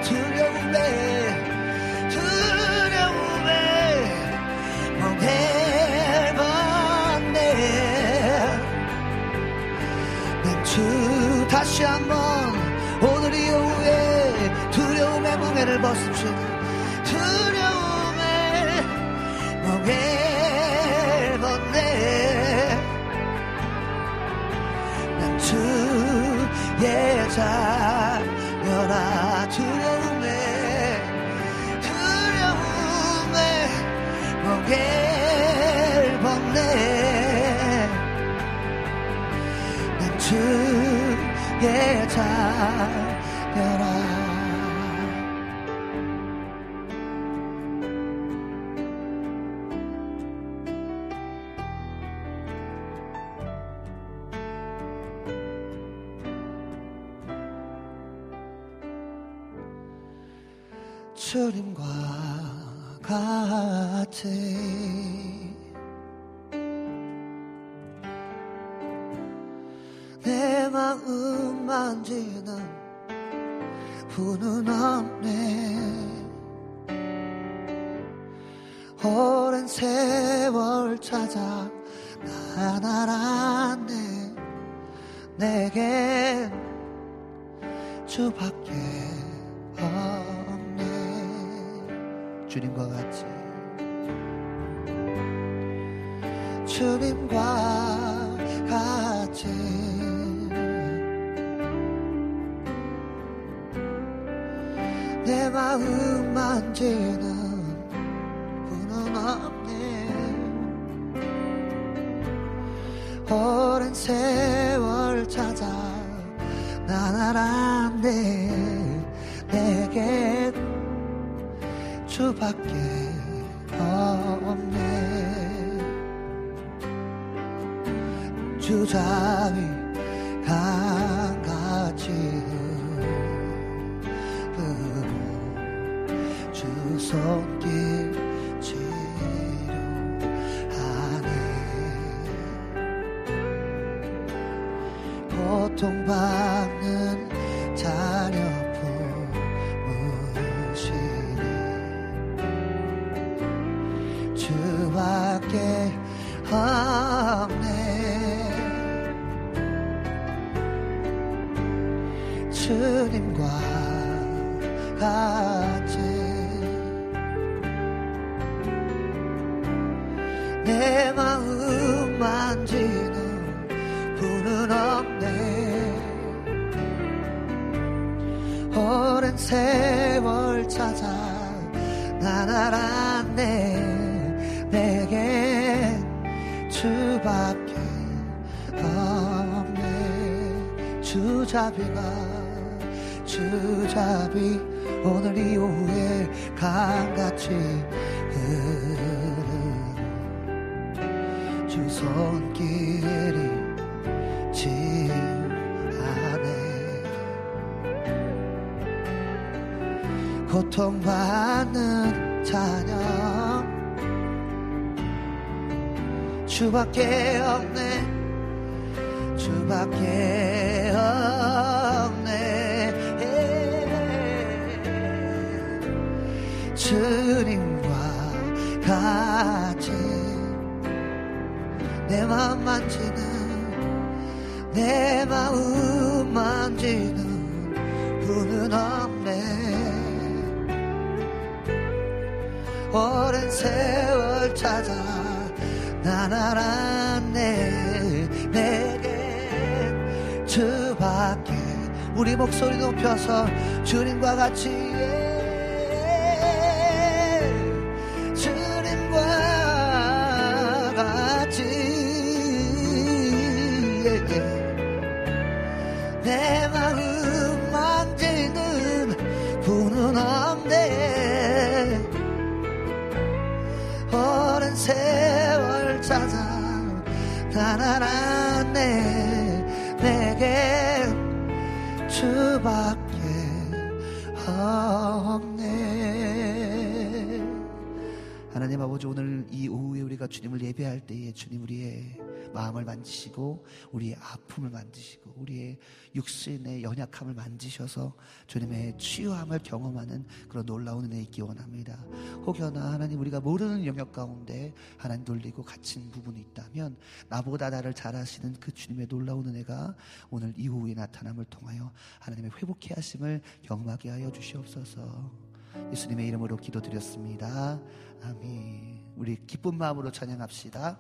두려움에 두려움에 멍에 벙네 난 주 다시 한번 오늘 이 오후에 두려움의 멍에를 벗읍시다. 두려움의 멍에를 벗네 난 주의 자녀라 두려움의 두려움의 멍에를 벗네 난 주의 자녀라 주님과 같이 내 마음 만지는 분은 없네 오랜 세월 찾아 난 알았네 내겐 주밖에 없네 주님과 같이 주님과 같이 내 마음 만지는 분은 없네 오랜 세월 찾아 난 알았네 내겐 주밖에 없네 주자위 강같이 손길 치료하네 고통받는 자녀 품으시네 주밖에 없네 주님과 같이 내 마음 만지는 분은 없네 오랜 세월 찾아 난 알았네 내겐 주밖에 없네 주자비가 주자비 오늘 이 오후에 강같이 손길이 치유하네 고통받는 자녀 주밖에 없네 주밖에 없네 주님과 같이 내 마음 만지는 내 마음 만지는 분은 없네 오랜 세월 찾아 난 알았네 내겐 주밖에 우리 목소리 높여서 주님과 같이 yeah. 주님과 같이 yeah. 내 마음 만지는 분은한데 오랜 세월 찾아 난 알았네 내겐 주밖에 없네. 하나님 아버지, 오늘 이 오후에 우리가 주님을 예배할 때에 주님 우리의 마음을 만지시고 우리의 아픔을 만지시고 우리의 육신의 연약함을 만지셔서 주님의 치유함을 경험하는 그런 놀라운 은혜 있기 원합니다. 혹여나 하나님 우리가 모르는 영역 가운데 하나님 돌리고 갇힌 부분이 있다면 나보다 나를 잘 아시는 그 주님의 놀라운 은혜가 오늘 이후에 나타남을 통하여 하나님의 회복케 하심을 경험하게 하여 주시옵소서. 예수님의 이름으로 기도드렸습니다. 아멘. 우리 기쁜 마음으로 찬양합시다.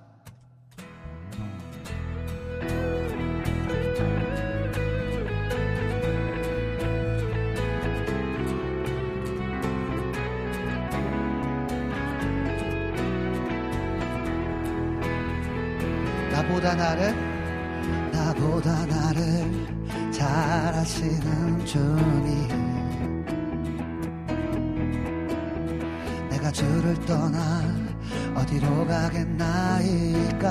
나보다 나를 나보다 나를 잘 아시는 주님, 내가 주를 떠나 어디로 가겠나이까.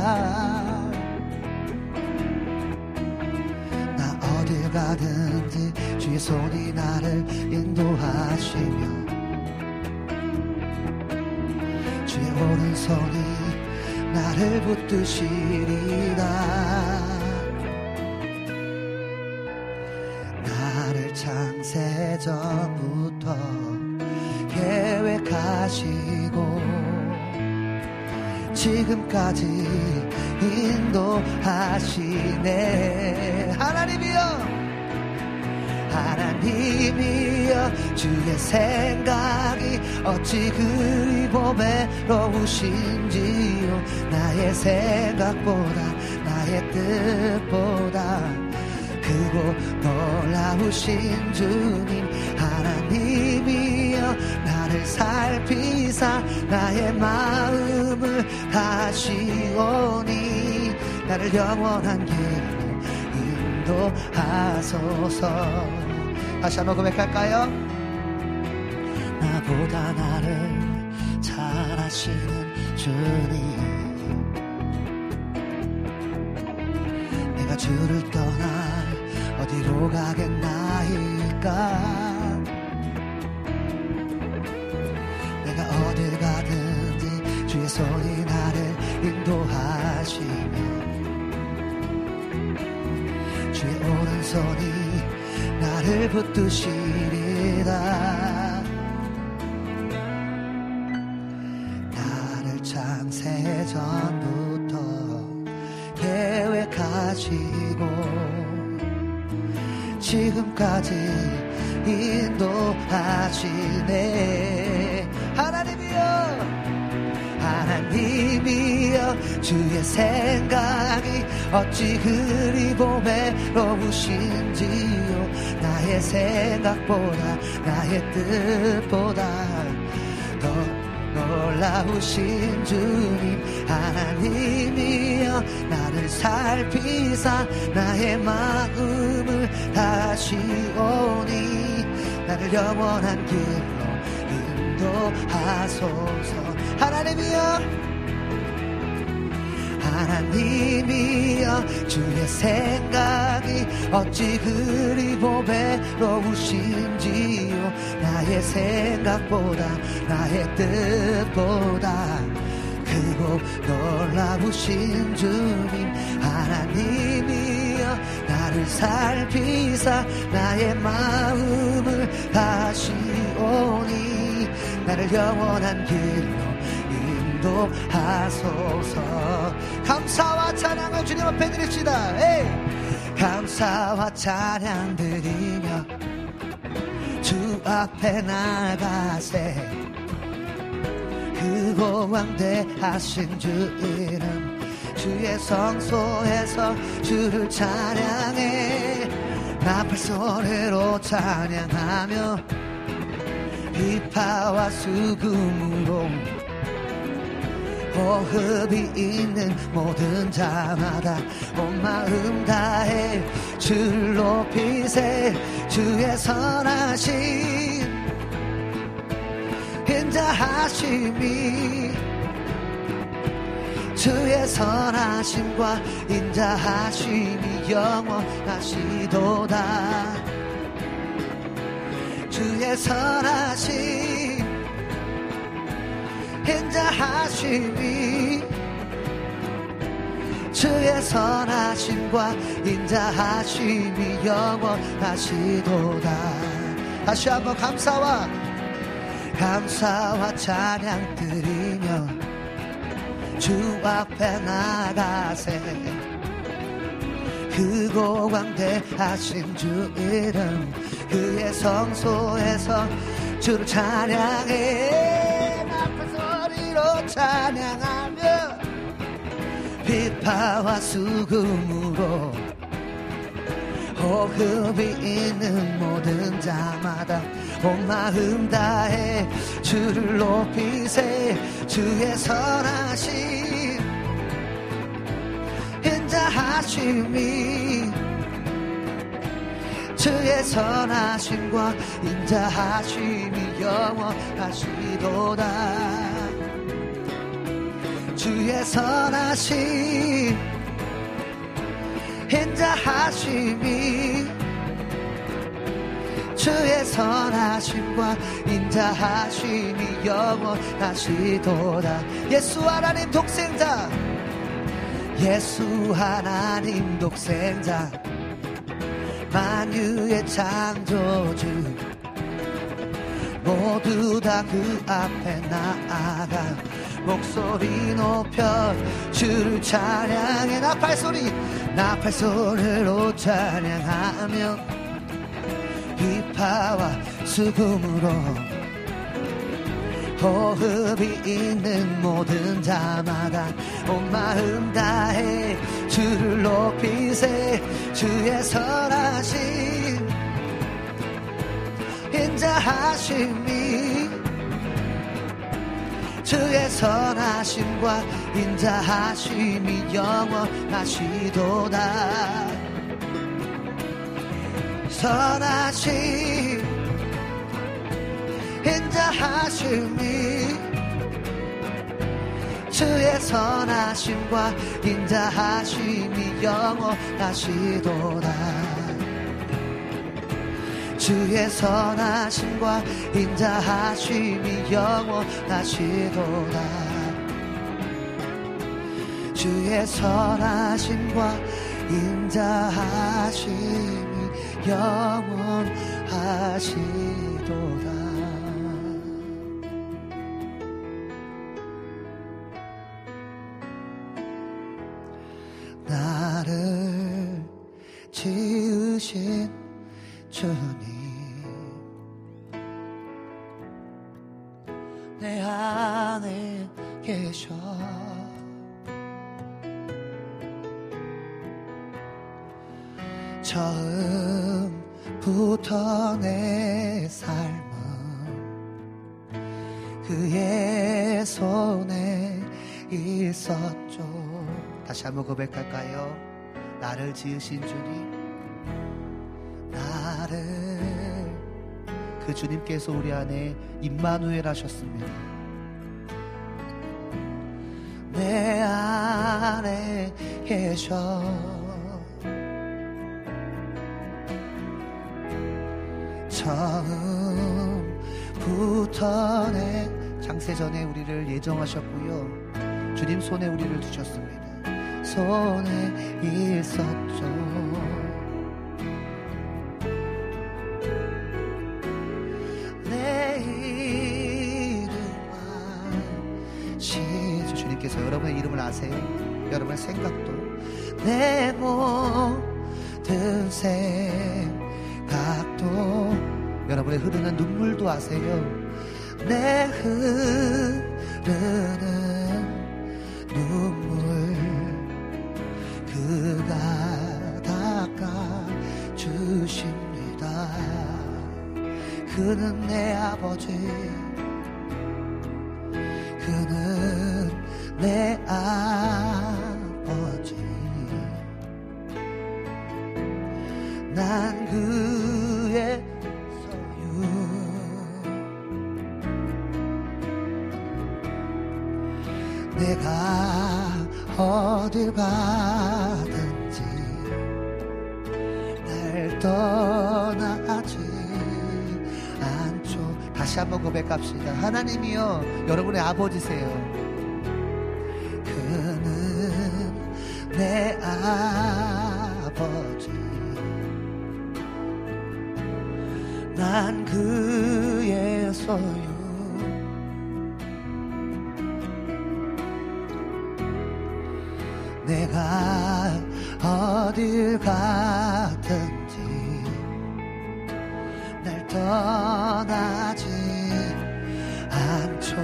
나 어딜 가든지 주의 손이 나를 인도하시며 주의 오른손이 나를 붙드시리라. 나를 창세 전부터 계획하시고 지금까지 인도하시네. 하나님이여 하나님이여 주의 생각이 어찌 그리 보배로우신지요. 나의 생각보다 나의 뜻보다 크고 놀라우신 주님 하나님이여 나를 살피사 나의 마음을 다시오니 나를 영원한 길로 인도하소서. 다시 한번 고백할까요? 나보다 나를 잘 아시는 주님, 내가 주를 떠나 어디로 가겠나이까. 내가 어딜 가든지 주의 손이 나를 인도하시며 주의 오른손이 나를 붙드시리라. 나를 창세 전부터 계획하시고 지금까지 인도하시네. 하나님이여 하나님이여 주의 생각이 어찌 그리 보배로우신지요. 나의 생각보다 나의 뜻보다 더 놀라우신 주님 하나님이여 나를 살피사 나의 마음을 다시오니 나를 영원한 길로 인도하소서. 하나님이여 하나님이여 주의 생각이 어찌 그리 보배로우신지요. 나의 생각보다 나의 뜻보다 크고 놀라우신 주님 하나님이여 나를 살피사 나의 마음을 다시오니 나를 영원한 길로 인도하소서. 감사와 찬양을 주님 앞에 드립시다. 에이. 감사와 찬양 드리며 주 앞에 나가세. 크고 왕대하신 주 이름 주의 성소에서 주를 찬양해. 나팔 소리로 찬양하며 비파와 수금으로 호흡이 있는 모든 자마다 온 마음 다해 주를 높이세. 주의 선하신 인자하심이 주의 선하심과 인자하심이 영원하시도다. 주의 선하심 인자하심이 주의 선하심과 인자하심이 영원하시도다. 다시 한번 감사와 감사와 찬양 드리며 주 앞에 나가세. 크고 광대하신 주 이름 그의 성소에서 주를 찬양해. 나팔 소리로 찬양하며 비파와 수금으로 호흡이 있는 모든 자마다 온 마음 다해 주를 높이세. 주의 선하심 인자하심이 주의 선하심과 인자하심이 영원하시도다. 주의 선하심 인자하심이 주의 선하심과 인자하심이 영원하시도다. 예수 하나님 독생자, 예수 하나님 독생자, 만유의 창조주, 모두 다 그 앞에 나아가 목소리 높여 주를 찬양해. 나팔소리, 나팔소리로 찬양하며 비파와 수금으로 호흡이 있는 모든 자마다 온 마음 다해 주를 높이세. 주의 선하심 인자하심이 주의 선하심과 인자하심이 영원하시도다. 선하심 인자하심이 주의 선하심과 인자하심이 영원하시도다. 주의 선하심과 인자하심이 영원하시도다. 주의 선하심과 인자하심 영원하시도다. 나를 지으신 주님 내 안에 계셔. 처음 부터 내 삶은 그의 손에 있었죠. 다시 한번 고백할까요? 나를 지으신 주님, 나를 그 주님께서 우리 안에 임마누엘 하셨습니다. 내 안에 계셔. 처음부터 내 장세 전에 우리를 예정하셨고요, 주님 손에 우리를 두셨습니다. 손에 있었죠. 내 이름만 시주. 주님께서 여러분의 이름을 아세요. 여러분의 생각도 내 모든 생각도 여러분의 흐르는 눈물도 아세요. 내 흐르는 눈물 그가 닦아주시 그는 내 아버지, 그는 내 아버지. 난 그의 소유. 내가 어딜 가든지 날 떠나지 않죠. 다시 한번 고백합시다. 하나님이여, 여러분의 아버지세요. 그는 내 아버지, 난 그의 소유. 내가 어딜 가든지 날 떠나지 않죠.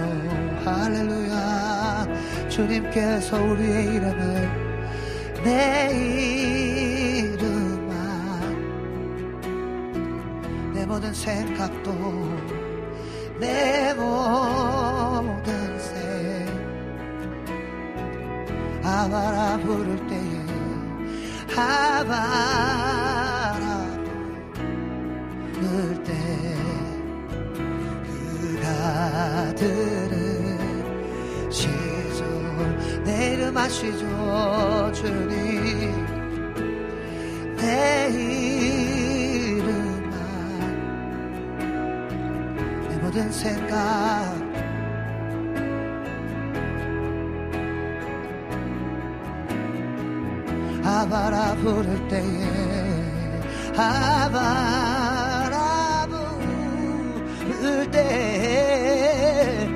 할렐루야. 주님께서 우리의 이름을 내 이름만, 내 모든 생각도, 내 모든 생 아바라 부를 때에, 아바라 부를 때 그가 들으시죠. 내 이름 아시죠. 주님, 내 이름만, 내 모든 생각, 아바라 부를 때에, 아바라 부를 때에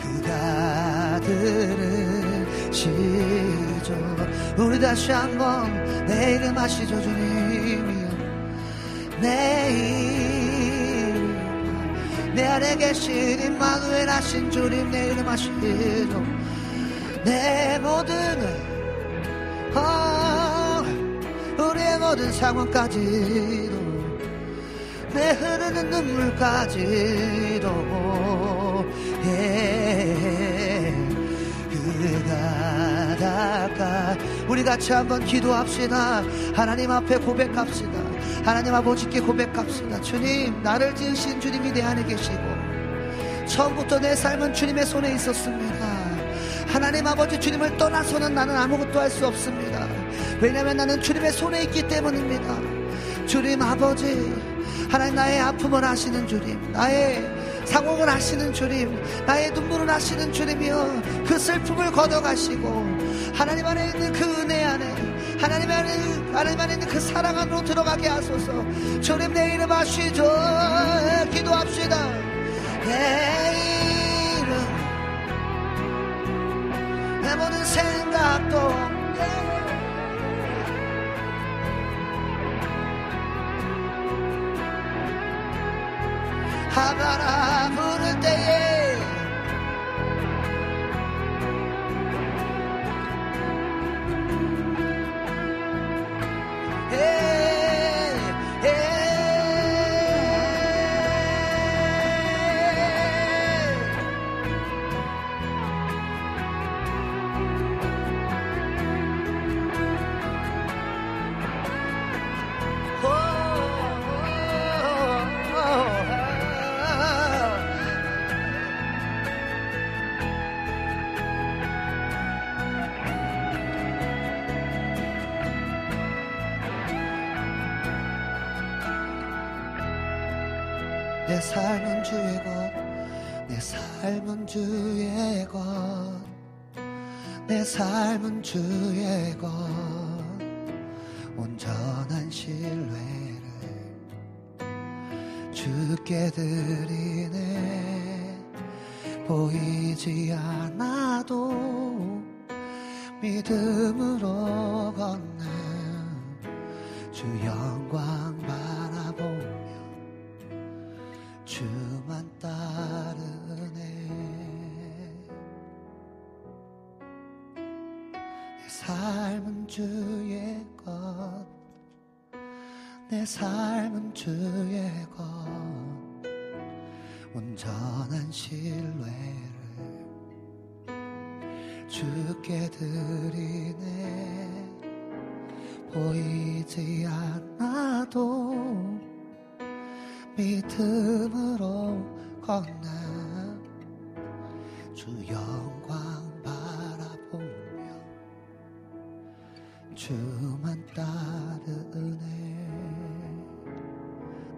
그가 들으시죠. 우리 다시 한번 내 이름 아시죠. 주님이여, 내 이름, 내 안에 계신 임마누엘 하신 주님, 내 이름 아시죠. 내 모든 우리의 모든 상황까지도, 내 흐르는 눈물까지도, 예, 그가 닦아. 우리 같이 한번 기도합시다. 하나님 앞에 고백합시다. 하나님 아버지께 고백합시다. 주님, 나를 지으신 주님이 내 안에 계시고 처음부터 내 삶은 주님의 손에 있었습니다. 하나님 아버지, 주님을 떠나서는 나는 아무것도 할 수 없습니다. 왜냐하면 나는 주님의 손에 있기 때문입니다. 주님 아버지, 하나님 나의 아픔을 아시는 주님, 나의 상황을 아시는 주님, 나의 눈물을 아시는 주님이여, 그 슬픔을 걷어가시고 하나님 안에 있는 그 은혜 안에, 하나님 안에, 하나님 안에 있는 그 사랑 안으로 들어가게 하소서. 주님, 내 이름 아시죠. 기도합시다. 내 이름, 내 모든 생각도, 하바라 부를 때에, 내 삶은 주의 것, 내 삶은 주의 것, 내 삶은 주의 것, 온전한 신뢰를 주께 드리네. 보이지 않아도 믿음으로 걷는 주 영광 바라보며 주만 따르네. 내 삶은 주의 것, 내 삶은 주의 것, 온전한 신뢰를 주께 드리네. 보이지 않아도 믿음으로 걷는 주 영광 바라보며 주만 따르네.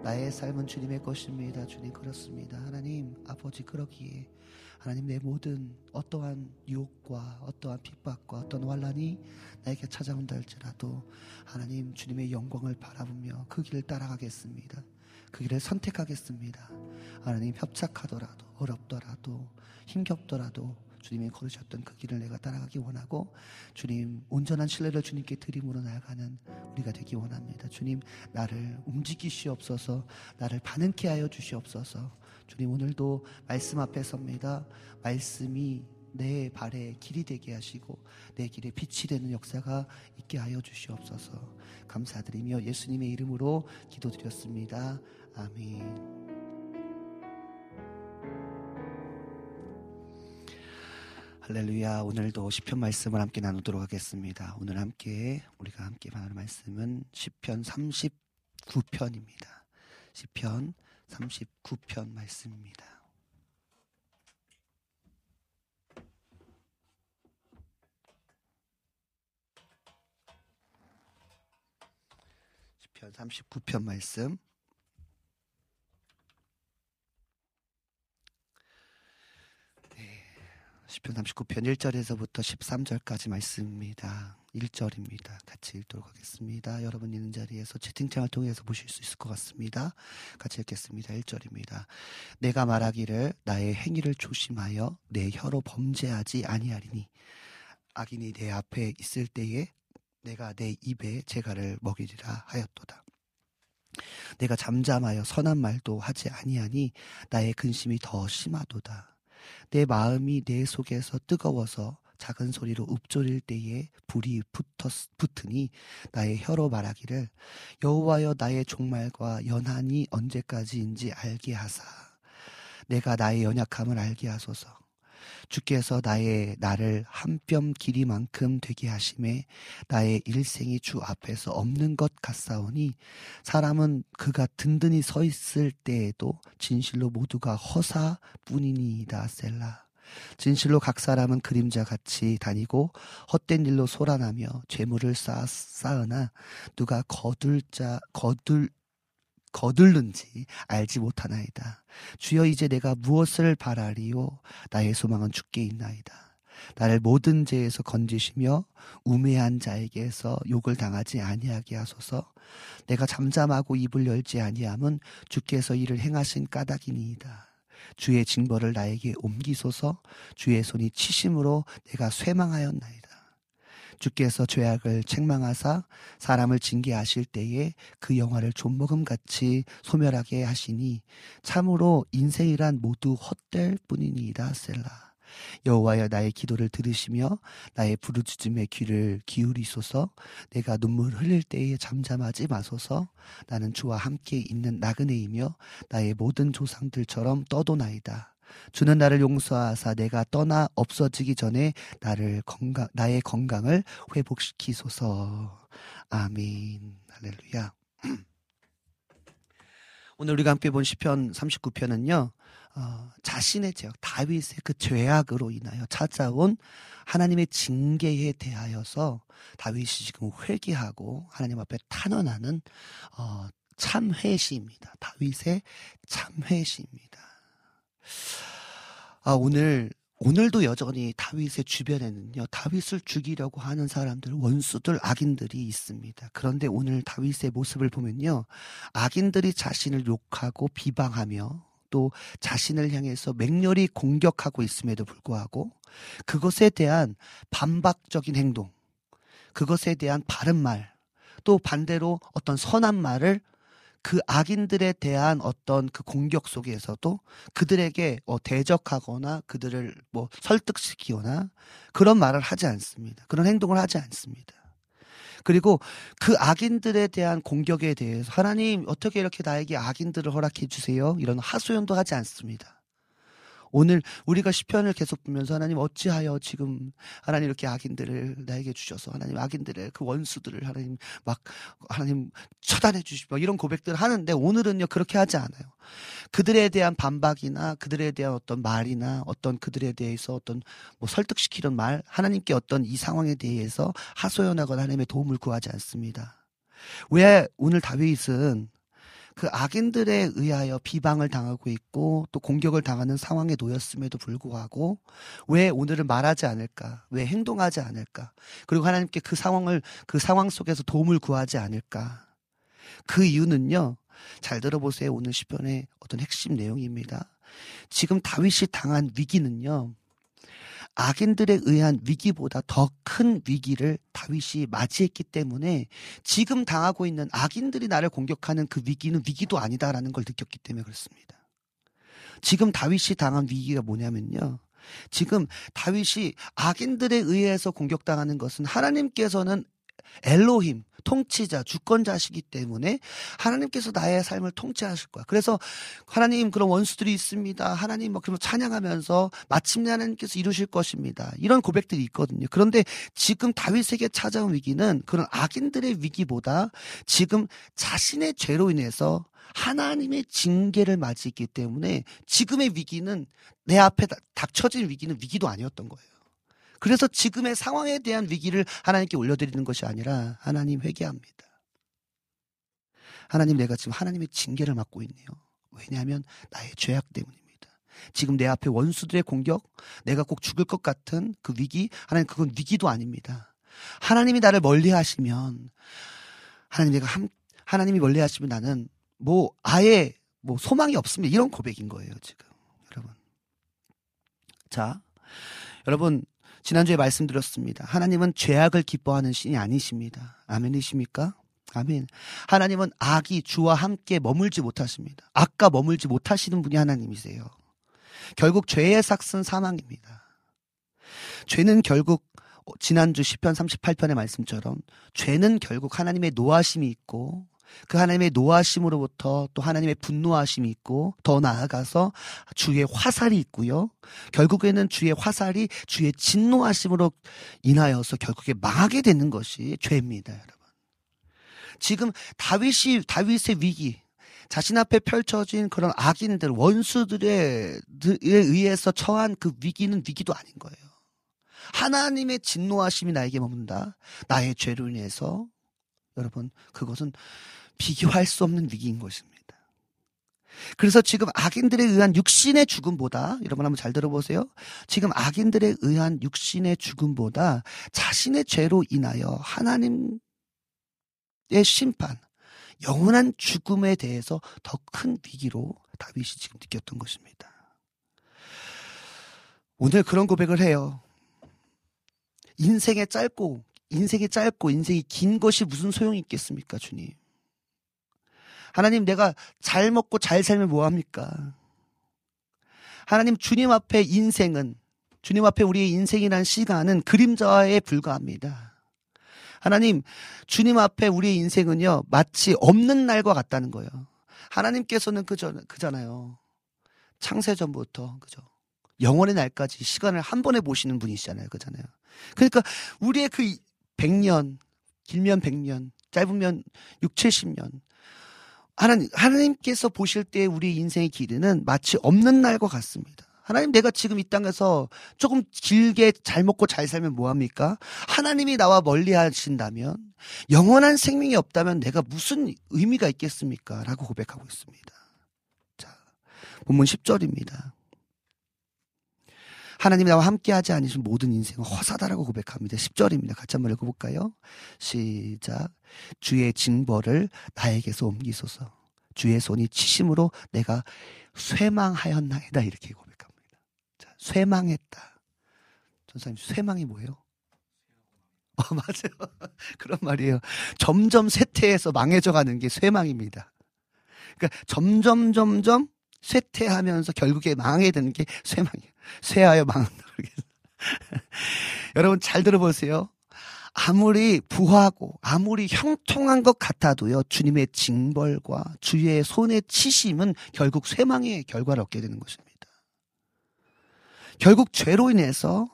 나의 삶은 주님의 것입니다. 주님, 그렇습니다. 하나님 아버지, 그러기에 하나님 내 모든 어떠한 유혹과 어떠한 핍박과 어떤 환란이 나에게 찾아온다 할지라도 하나님 주님의 영광을 바라보며 그 길을 따라가겠습니다. 그 길을 선택하겠습니다. 하나님 협착하더라도 어렵더라도 힘겹더라도 주님이 걸으셨던 그 길을 내가 따라가기 원하고 주님 온전한 신뢰를 주님께 드림으로 나아가는 우리가 되기 원합니다. 주님 나를 움직이시옵소서. 나를 반응케 하여 주시옵소서. 주님 오늘도 말씀 앞에 섭니다. 말씀이 내 발에 길이 되게 하시고 내 길에 빛이 되는 역사가 있게 하여 주시옵소서. 감사드리며 예수님의 이름으로 기도드렸습니다. 아멘. 할렐루야. 오늘도 시편 말씀을 함께 나누도록 하겠습니다. 오늘 함께 우리가 함께 나눌 말씀은 시편 삼십구 편입니다. 시편 삼십구 편 말씀입니다. 시편 삼십구 편 말씀. 네, 시편 삼십구 편 일 절에서부터 십삼 절까지 말씀입니다. 일 절입니다. 같이 읽도록 하겠습니다. 여러분 있는 자리에서 채팅창을 통해서 보실 수 있을 것 같습니다. 같이 읽겠습니다. 일 절입니다. 내가 말하기를 나의 행위를 조심하여 내 혀로 범죄하지 아니하리니 악인이 내 앞에 있을 때에 내가 내 입에 재갈을 먹이리라 하였도다. 내가 잠잠하여 선한 말도 하지 아니하니 나의 근심이 더 심하도다. 내 마음이 내 속에서 뜨거워서 작은 소리로 읊조릴 때에 불이 붙었, 붙으니 나의 혀로 말하기를 여호와여 나의 종말과 연한이 언제까지인지 알게 하사 내가 나의 연약함을 알게 하소서. 주께서 나의 나를 한 뼘 길이만큼 되게 하심에 나의 일생이 주 앞에서 없는 것 같사오니 사람은 그가 든든히 서 있을 때에도 진실로 모두가 허사뿐이니이다. 셀라. 진실로 각 사람은 그림자같이 다니고 헛된 일로 소란하며 재물을 쌓, 쌓으나 누가 거둘 자 거둘 거둘는지 알지 못하나이다. 주여 이제 내가 무엇을 바라리요? 나의 소망은 주께 있나이다. 나를 모든 죄에서 건지시며 우매한 자에게서 욕을 당하지 아니하게 하소서. 내가 잠잠하고 입을 열지 아니함은 주께서 이를 행하신 까닭이니이다. 주의 징벌을 나에게 옮기소서. 주의 손이 치심으로 내가 쇠망하였나이다. 주께서 죄악을 책망하사 사람을 징계하실 때에 그 영화를 좀먹음같이 소멸하게 하시니 참으로 인생이란 모두 헛될 뿐이니이다. 셀라. 여호와여 나의 기도를 들으시며 나의 부르짖음에 귀를 기울이소서. 내가 눈물 흘릴 때에 잠잠하지 마소서. 나는 주와 함께 있는 나그네이며 나의 모든 조상들처럼 떠도나이다. 주는 나를 용서하사 내가 떠나 없어지기 전에 나를 건강, 나의 건강을 회복시키소서. 아멘. 할렐루야. 오늘 우리가 함께 본 시편 삼십구 편은요. 어, 자신의 죄악, 다윗의 그 죄악으로 인하여 찾아온 하나님의 징계에 대하여서 다윗이 지금 회개하고 하나님 앞에 탄원하는 어, 참회시입니다. 다윗의 참회시입니다. 아, 오늘, 오늘도 여전히 다윗의 주변에는요, 다윗을 죽이려고 하는 사람들, 원수들, 악인들이 있습니다. 그런데 오늘 다윗의 모습을 보면요, 악인들이 자신을 욕하고 비방하며 또 자신을 향해서 맹렬히 공격하고 있음에도 불구하고 그것에 대한 반박적인 행동, 그것에 대한 바른 말, 또 반대로 어떤 선한 말을 그 악인들에 대한 어떤 그 공격 속에서도 그들에게 어, 대적하거나 그들을 뭐 설득시키거나 그런 말을 하지 않습니다. 그런 행동을 하지 않습니다. 그리고 그 악인들에 대한 공격에 대해서 하나님 어떻게 이렇게 나에게 악인들을 허락해 주세요? 이런 하소연도 하지 않습니다. 오늘 우리가 시편을 계속 보면서 하나님 어찌하여 지금 하나님 이렇게 악인들을 나에게 주셔서 하나님 악인들을 그 원수들을 하나님 막 하나님 처단해 주시고 이런 고백들을 하는데 오늘은요 그렇게 하지 않아요. 그들에 대한 반박이나 그들에 대한 어떤 말이나 어떤 그들에 대해서 어떤 뭐 설득시키는 말 하나님께 어떤 이 상황에 대해서 하소연하거나 하나님의 도움을 구하지 않습니다. 왜 오늘 다윗은 그 악인들에 의하여 비방을 당하고 있고 또 공격을 당하는 상황에 놓였음에도 불구하고 왜 오늘은 말하지 않을까? 왜 행동하지 않을까? 그리고 하나님께 그 상황을 그 상황 속에서 도움을 구하지 않을까? 그 이유는요. 잘 들어보세요. 오늘 시편의 어떤 핵심 내용입니다. 지금 다윗이 당한 위기는요. 악인들에 의한 위기보다 더 큰 위기를 다윗이 맞이했기 때문에 지금 당하고 있는 악인들이 나를 공격하는 그 위기는 위기도 아니다라는 걸 느꼈기 때문에 그렇습니다. 지금 다윗이 당한 위기가 뭐냐면요. 지금 다윗이 악인들에 의해서 공격당하는 것은 하나님께서는 엘로힘, 통치자, 주권자시기 때문에 하나님께서 나의 삶을 통치하실 거야. 그래서 하나님 그런 원수들이 있습니다. 하나님 막 그러면 찬양하면서 마침내 하나님께서 이루실 것입니다. 이런 고백들이 있거든요. 그런데 지금 다윗에게 찾아온 위기는 그런 악인들의 위기보다 지금 자신의 죄로 인해서 하나님의 징계를 맞이했기 때문에 지금의 위기는 내 앞에 닥쳐진 위기는 위기도 아니었던 거예요. 그래서 지금의 상황에 대한 위기를 하나님께 올려드리는 것이 아니라 하나님 회개합니다. 하나님 내가 지금 하나님의 징계를 맞고 있네요. 왜냐하면 나의 죄악 때문입니다. 지금 내 앞에 원수들의 공격, 내가 꼭 죽을 것 같은 그 위기, 하나님 그건 위기도 아닙니다. 하나님이 나를 멀리 하시면 하나님 내가 함, 하나님이 멀리 하시면 나는 뭐 아예 뭐 소망이 없습니다. 이런 고백인 거예요, 지금. 여러분. 자, 여러분 지난주에 말씀드렸습니다. 하나님은 죄악을 기뻐하는 신이 아니십니다. 아멘이십니까? 아멘. 하나님은 악이 주와 함께 머물지 못하십니다. 악과 머물지 못하시는 분이 하나님이세요. 결국 죄의 삭은 사망입니다. 죄는 결국 지난주 시편 삼십팔 편의 말씀처럼 죄는 결국 하나님의 노하심이 있고 그 하나님의 노하심으로부터 또 하나님의 분노하심이 있고 더 나아가서 주의 화살이 있고요. 결국에는 주의 화살이 주의 진노하심으로 인하여서 결국에 망하게 되는 것이 죄입니다, 여러분. 지금 다윗이 다윗의 위기, 자신 앞에 펼쳐진 그런 악인들, 원수들에 의해서 처한 그 위기는 위기도 아닌 거예요. 하나님의 진노하심이 나에게 머문다. 나의 죄로 인해서. 여러분, 그것은 비교할 수 없는 위기인 것입니다. 그래서 지금 악인들에 의한 육신의 죽음보다, 여러분 한번 잘 들어보세요. 지금 악인들에 의한 육신의 죽음보다 자신의 죄로 인하여 하나님의 심판, 영원한 죽음에 대해서 더 큰 위기로 다윗이 지금 느꼈던 것입니다. 오늘 그런 고백을 해요. 인생의 짧고 인생이 짧고 인생이 긴 것이 무슨 소용이 있겠습니까, 주님? 하나님, 내가 잘 먹고 잘 살면 뭐합니까? 하나님, 주님 앞에 인생은, 주님 앞에 우리의 인생이란 시간은 그림자에 불과합니다. 하나님, 주님 앞에 우리의 인생은요, 마치 없는 날과 같다는 거예요. 하나님께서는 그저, 그잖아요. 창세전부터, 그죠? 영원의 날까지 시간을 한 번에 보시는 분이시잖아요. 그잖아요. 그러니까 우리의 그 백 년, 길면 백 년, 짧으면 육칠십 년. 하나님, 하나님께서 보실 때 우리의 인생의 길이는 마치 없는 날과 같습니다. 하나님, 내가 지금 이 땅에서 조금 길게 잘 먹고 잘 살면 뭐합니까? 하나님이 나와 멀리 하신다면, 영원한 생명이 없다면 내가 무슨 의미가 있겠습니까? 라고 고백하고 있습니다. 자, 본문 십 절입니다. 하나님이 나와 함께하지 않으신 모든 인생은 허사다라고 고백합니다. 십 절입니다. 같이 한번 읽어볼까요? 시작. 주의 징벌을 나에게서 옮기소서. 주의 손이 치심으로 내가 쇠망하였나이다. 이렇게 고백합니다. 자, 쇠망했다. 전사님, 쇠망이 뭐예요? 아, 맞아요. 그런 말이에요. 점점 쇠퇴해서 망해져가는 게 쇠망입니다. 그러니까 점점 점점 쇠퇴하면서 결국에 망하게 되는 게 쇠망이에요. 쇠하여 망한다. 여러분 잘 들어보세요. 아무리 부하고 아무리 형통한 것 같아도요, 주님의 징벌과 주의 손의 치심은 결국 쇠망의 결과를 얻게 되는 것입니다. 결국 죄로 인해서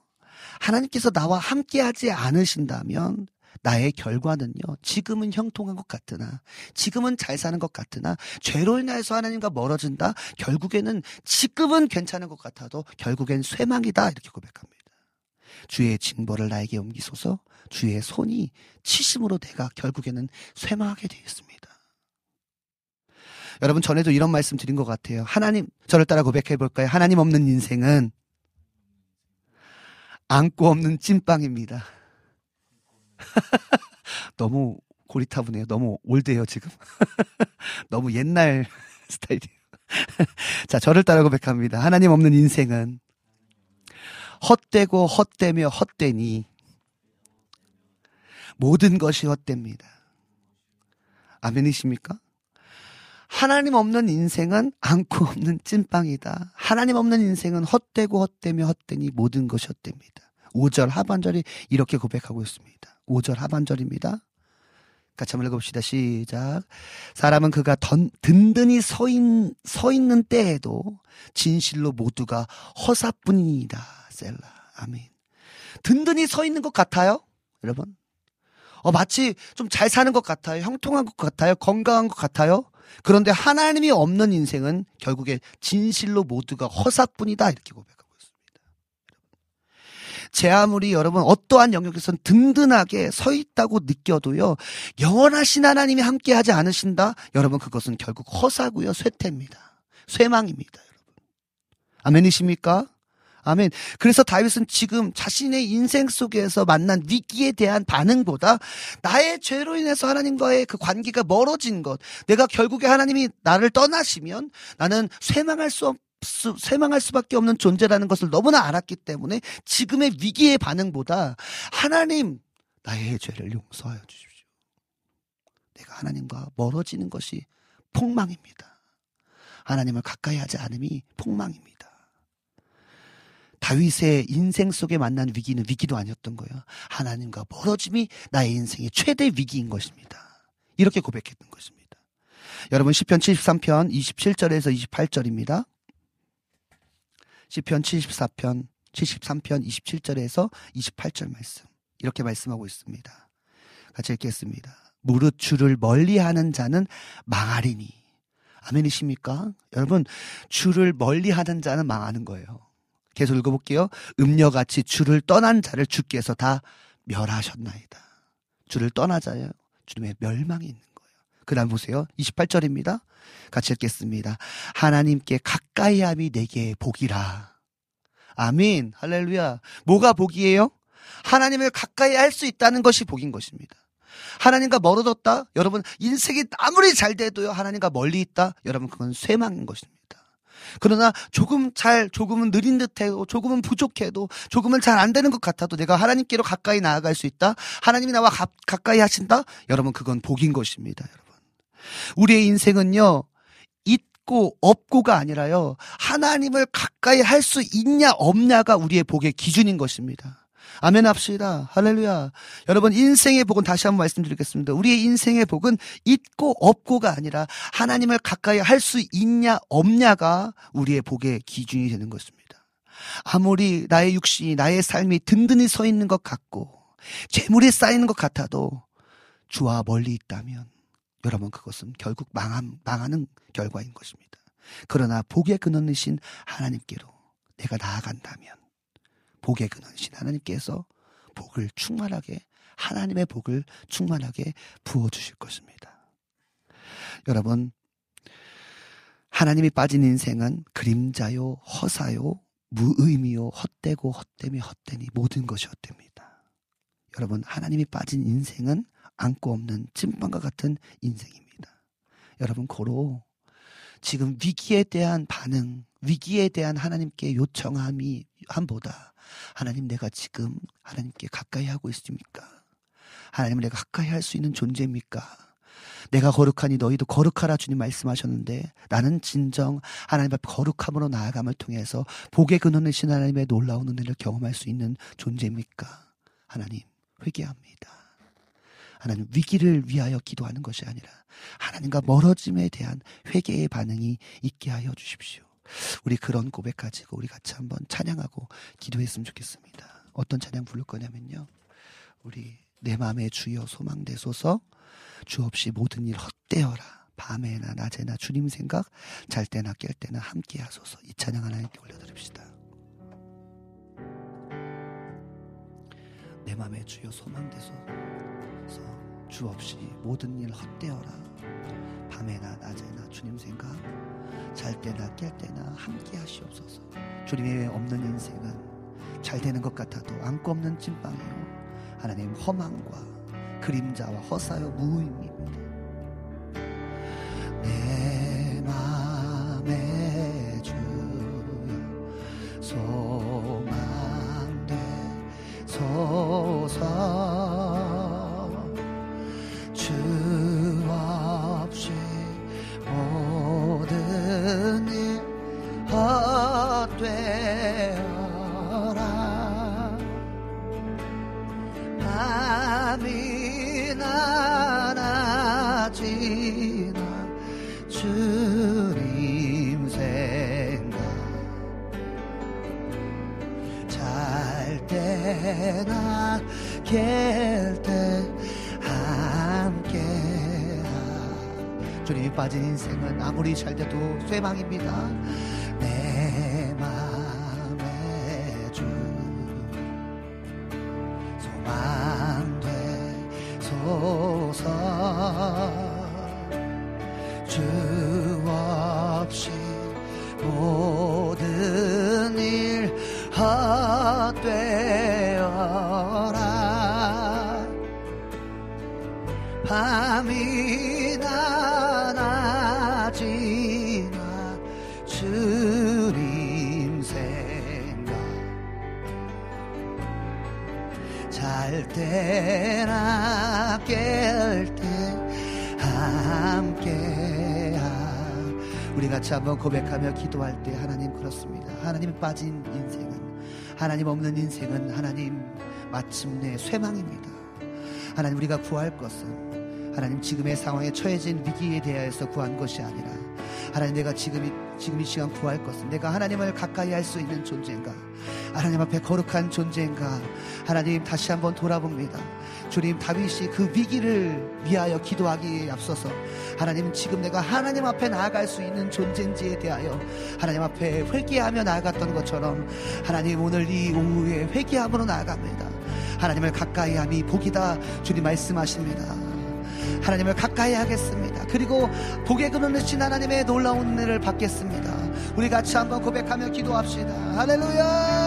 하나님께서 나와 함께하지 않으신다면 나의 결과는요, 지금은 형통한 것 같으나, 지금은 잘 사는 것 같으나, 죄로 인해서 하나님과 멀어진다, 결국에는 지금은 괜찮은 것 같아도 결국엔 쇠망이다, 이렇게 고백합니다. 주의 징벌을 나에게 옮기소서. 주의 손이 치심으로 내가 결국에는 쇠망하게 되어 있습니다. 여러분, 전에도 이런 말씀 드린 것 같아요. 하나님, 저를 따라 고백해 볼까요? 하나님 없는 인생은 안고 없는 찐빵입니다. 너무 고리타분해요. 너무 올드해요 지금. 너무 옛날 스타일이에요. 자, 저를 따라 고백합니다. 하나님 없는 인생은 헛되고 헛되며 헛되니 모든 것이 헛됩니다. 아멘이십니까? 하나님 없는 인생은 안고 없는 찐빵이다. 하나님 없는 인생은 헛되고 헛되며 헛되니 모든 것이 헛됩니다. 오 절 하반절이 이렇게 고백하고 있습니다. 오 절 하반절입니다. 같이 한번 읽어봅시다. 시작. 사람은 그가 던, 든든히 서, 있, 서 있는 때에도 진실로 모두가 허사뿐이니이다. 셀라. 아멘. 든든히 서 있는 것 같아요, 여러분. 어, 마치 좀 잘 사는 것 같아요. 형통한 것 같아요. 건강한 것 같아요. 그런데 하나님이 없는 인생은 결국에 진실로 모두가 허사뿐이다, 이렇게 고백합니다. 제 아무리 여러분 어떠한 영역에서는 든든하게 서 있다고 느껴도요, 영원하신 하나님이 함께하지 않으신다? 여러분, 그것은 결국 허사고요, 쇠퇴입니다. 쇠망입니다, 여러분. 아멘이십니까? 아멘. 그래서 다윗은 지금 자신의 인생 속에서 만난 위기에 대한 반응보다 나의 죄로 인해서 하나님과의 그 관계가 멀어진 것, 내가 결국에 하나님이 나를 떠나시면 나는 쇠망할 수 없. 수, 쇠망할 수밖에 없는 존재라는 것을 너무나 알았기 때문에 지금의 위기의 반응보다 하나님, 나의 죄를 용서하여 주십시오. 내가 하나님과 멀어지는 것이 폭망입니다. 하나님을 가까이 하지 않음이 폭망입니다. 다윗의 인생 속에 만난 위기는 위기도 아니었던 거예요. 하나님과 멀어짐이 나의 인생의 최대 위기인 것입니다. 이렇게 고백했던 것입니다. 여러분, 시편 칠십삼 편 이십칠 절에서 이십팔 절입니다. 시편 칠십사 편, 칠십삼 편 이십칠 절에서 이십팔 절 말씀, 이렇게 말씀하고 있습니다. 같이 읽겠습니다. 무릇 주를 멀리하는 자는 망하리니. 아멘이십니까? 여러분, 주를 멀리하는 자는 망하는 거예요. 계속 읽어볼게요. 음녀같이 주를 떠난 자를 주께서 다 멸하셨나이다. 주를 떠나자요, 주님의 멸망이 있는 거예요. 그 다음 보세요. 이십팔 절입니다. 같이 읽겠습니다. 하나님께 가까이함이 내게 복이라. 아멘. 할렐루야. 뭐가 복이에요? 하나님을 가까이 할 수 있다는 것이 복인 것입니다. 하나님과 멀어졌다? 여러분, 인생이 아무리 잘 돼도요, 하나님과 멀리 있다? 여러분, 그건 쇠망인 것입니다. 그러나 조금 잘, 조금은 느린 듯해도, 조금은 부족해도, 조금은 잘 안 되는 것 같아도 내가 하나님께로 가까이 나아갈 수 있다? 하나님이 나와 가, 가까이 하신다? 여러분, 그건 복인 것입니다, 여러분. 우리의 인생은요, 있고 없고가 아니라요, 하나님을 가까이 할 수 있냐 없냐가 우리의 복의 기준인 것입니다. 아멘 합시다. 할렐루야. 여러분, 인생의 복은 다시 한번 말씀드리겠습니다. 우리의 인생의 복은 있고 없고가 아니라 하나님을 가까이 할 수 있냐 없냐가 우리의 복의 기준이 되는 것입니다. 아무리 나의 육신이, 나의 삶이 든든히 서 있는 것 같고 재물이 쌓이는 것 같아도 주와 멀리 있다면 여러분, 그것은 결국 망함, 망하는 결과인 것입니다. 그러나 복의 근원이신 하나님께로 내가 나아간다면 복의 근원이신 하나님께서 복을 충만하게, 하나님의 복을 충만하게 부어주실 것입니다. 여러분, 하나님이 빠진 인생은 그림자요, 허사요, 무의미요, 헛되고 헛되며 헛되니 모든 것이 헛됩니다. 여러분, 하나님이 빠진 인생은 안고 없는 찐빵과 같은 인생입니다. 여러분, 고로 지금 위기에 대한 반응, 위기에 대한 하나님께 요청함이 함보다 하나님, 내가 지금 하나님께 가까이 하고 있습니까? 하나님, 내가 가까이 할 수 있는 존재입니까? 내가 거룩하니 너희도 거룩하라 주님 말씀하셨는데 나는 진정 하나님 앞에 거룩함으로 나아감을 통해서 복의 근원이신 하나님의 놀라운 은혜를 경험할 수 있는 존재입니까? 하나님, 회개합니다. 하나님, 위기를 위하여 기도하는 것이 아니라 하나님과 멀어짐에 대한 회개의 반응이 있게 하여 주십시오. 우리 그런 고백 가지고 우리 같이 한번 찬양하고 기도했으면 좋겠습니다. 어떤 찬양 부를 거냐면요, 우리 내 마음의 주여 소망되소서, 주 없이 모든 일 헛되어라, 밤에나 낮에나 주님 생각, 잘 때나 깰 때나 함께 하소서. 이 찬양 하나님께 올려드립시다. 내 마음의 주여 소망되소서, 주 없이 모든 일 헛되어라, 밤에나 낮에나 주님 생각, 잘 때나 깰 때나 함께 하시옵소서. 주님의 없는 인생은 잘 되는 것 같아도 안고 없는 찐빵이요 하나님, 허망과 그림자와 허사요 무의미입니다. 내 맘의 주여 소망되소서, 주 없이 모든 일 헛되어라, 밤이나 낮이나 주님 생각, 잘 때나 깰 때 함께 하. 주님이 빠진 인생은 아무리 잘 돼도 쇠망입니다. 내 맘의 주 소망되소서, 주 없이 모든 일 헛되어라, 밤이나 낮이나 주님 생각, 잘 때나 깰 때 함께. 우리 같이 한번 고백하며 기도할 때, 하나님 그렇습니다. 하나님 빠진 인생은, 하나님 없는 인생은 하나님 마침내 쇠망입니다. 하나님, 우리가 구할 것은 하나님 지금의 상황에 처해진 위기에 대하여서 구한 것이 아니라, 하나님 내가 지금 이, 지금 이 시간 구할 것은 내가 하나님을 가까이 할 수 있는 존재인가, 하나님 앞에 거룩한 존재인가. 하나님, 다시 한번 돌아봅니다. 주님, 다윗이 그 위기를 위하여 기도하기에 앞서서 하나님 지금 내가 하나님 앞에 나아갈 수 있는 존재인지에 대하여 하나님 앞에 회개하며 나아갔던 것처럼, 하나님 오늘 이 오후에 회개함으로 나아갑니다. 하나님을 가까이 함이 복이다, 주님 말씀하십니다. 하나님을 가까이 하겠습니다. 그리고 복의 근원 되신 하나님의 놀라운 은혜를 받겠습니다. 우리 같이 한번 고백하며 기도합시다. 할렐루야.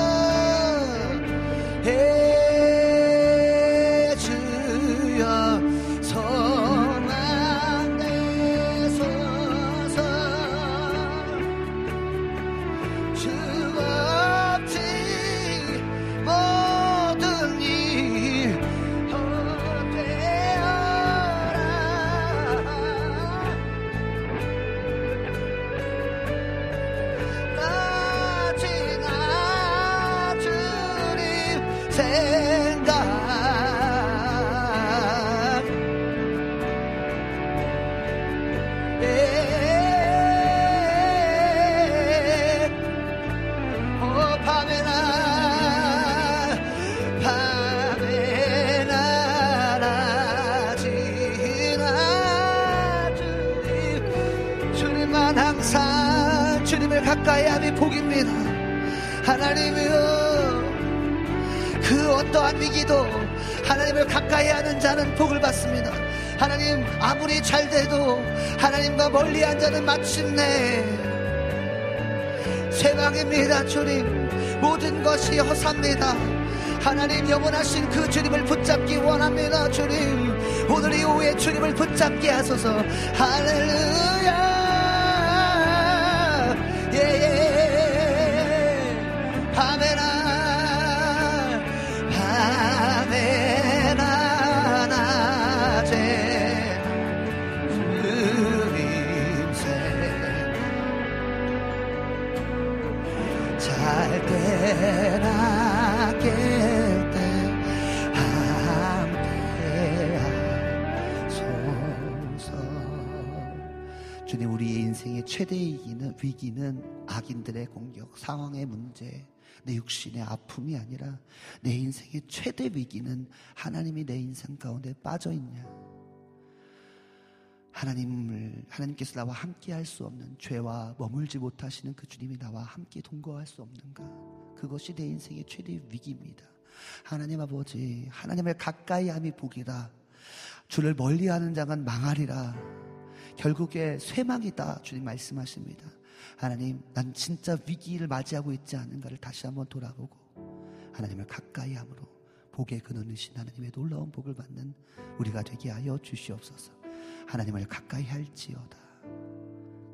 해 주여 소망되소서, 주 없이 모든 일 가까이 함이 복입니다. 하나님이여, 그 어떠한 위기도 하나님을 가까이 하는 자는 복을 받습니다. 하나님, 아무리 잘 돼도 하나님과 멀리 한 자는 마침내 쇠망입니다. 주님, 모든 것이 허사입니다. 하나님, 영원하신 그 주님을 붙잡기 원합니다. 주님, 오늘 이 오후에 주님을 붙잡게 하소서. 할렐루야. 예예 밤에나 밤에나 낮에 주님 생각, 잘 때나 깰 때 주님, 우리의 인생의 최대의 위기는, 위기는 악인들의 공격, 상황의 문제, 내 육신의 아픔이 아니라 내 인생의 최대 위기는 하나님이 내 인생 가운데 빠져있냐, 하나님을, 하나님께서 나와 함께 할 수 없는, 죄와 머물지 못하시는 그 주님이 나와 함께 동거할 수 없는가, 그것이 내 인생의 최대 위기입니다. 하나님 아버지, 하나님을 가까이 함이 복이라, 주를 멀리하는 자는 망하리라, 결국에 쇠망이다 주님 말씀하십니다. 하나님, 난 진짜 위기를 맞이하고 있지 않은가를 다시 한번 돌아보고 하나님을 가까이 함으로 복의 근원이신 하나님의 놀라운 복을 받는 우리가 되게 하여 주시옵소서. 하나님을 가까이 할지어다,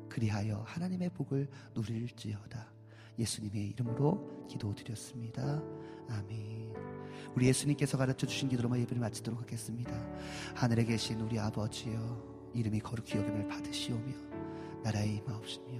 그리하여 하나님의 복을 누릴지어다. 예수님의 이름으로 기도드렸습니다. 아멘. 우리 예수님께서 가르쳐주신 기도로만 예배를 마치도록 하겠습니다. 하늘에 계신 우리 아버지여, 이름이 거룩히 여김을 받으시오며 나라의 임하옵시며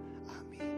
아멘.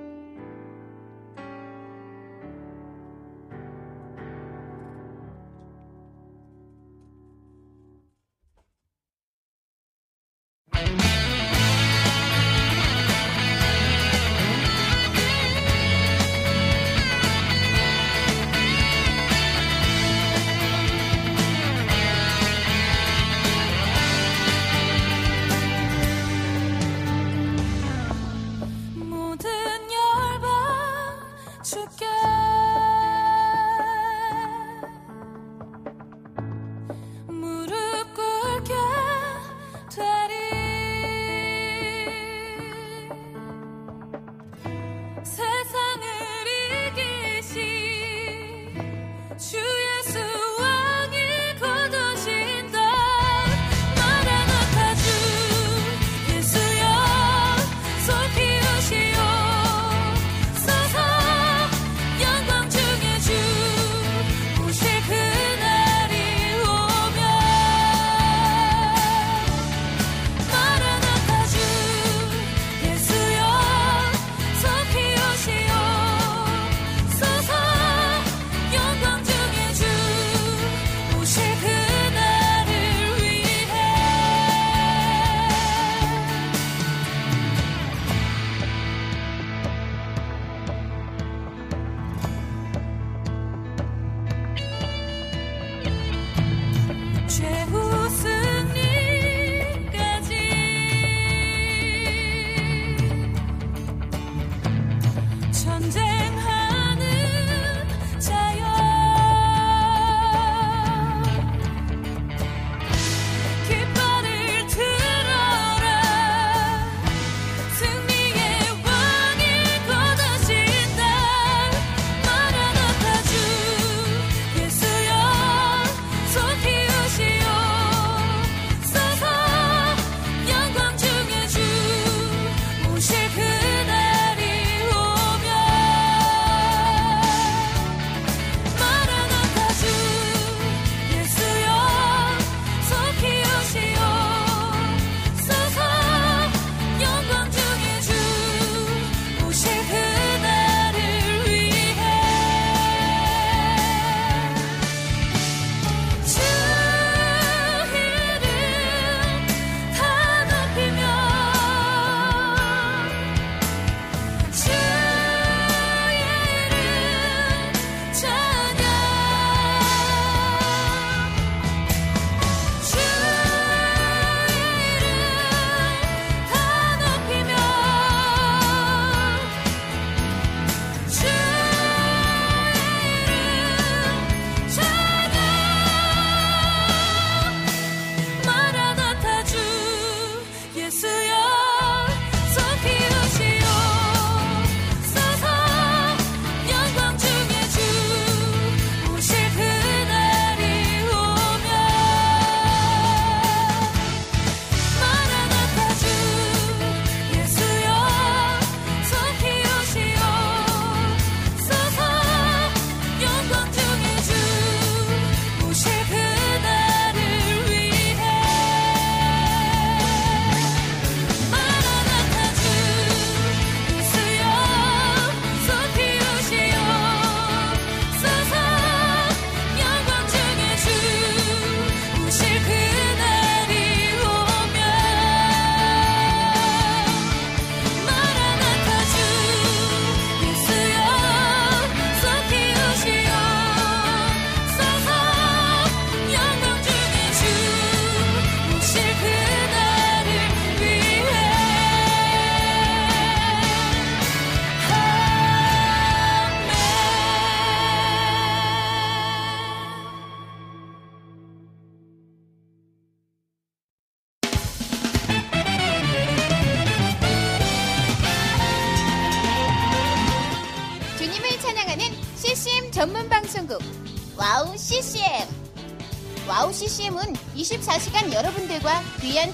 전문 방송국 와우 씨씨엠. 와우 씨씨엠은 이십사 시간 여러분들과 귀한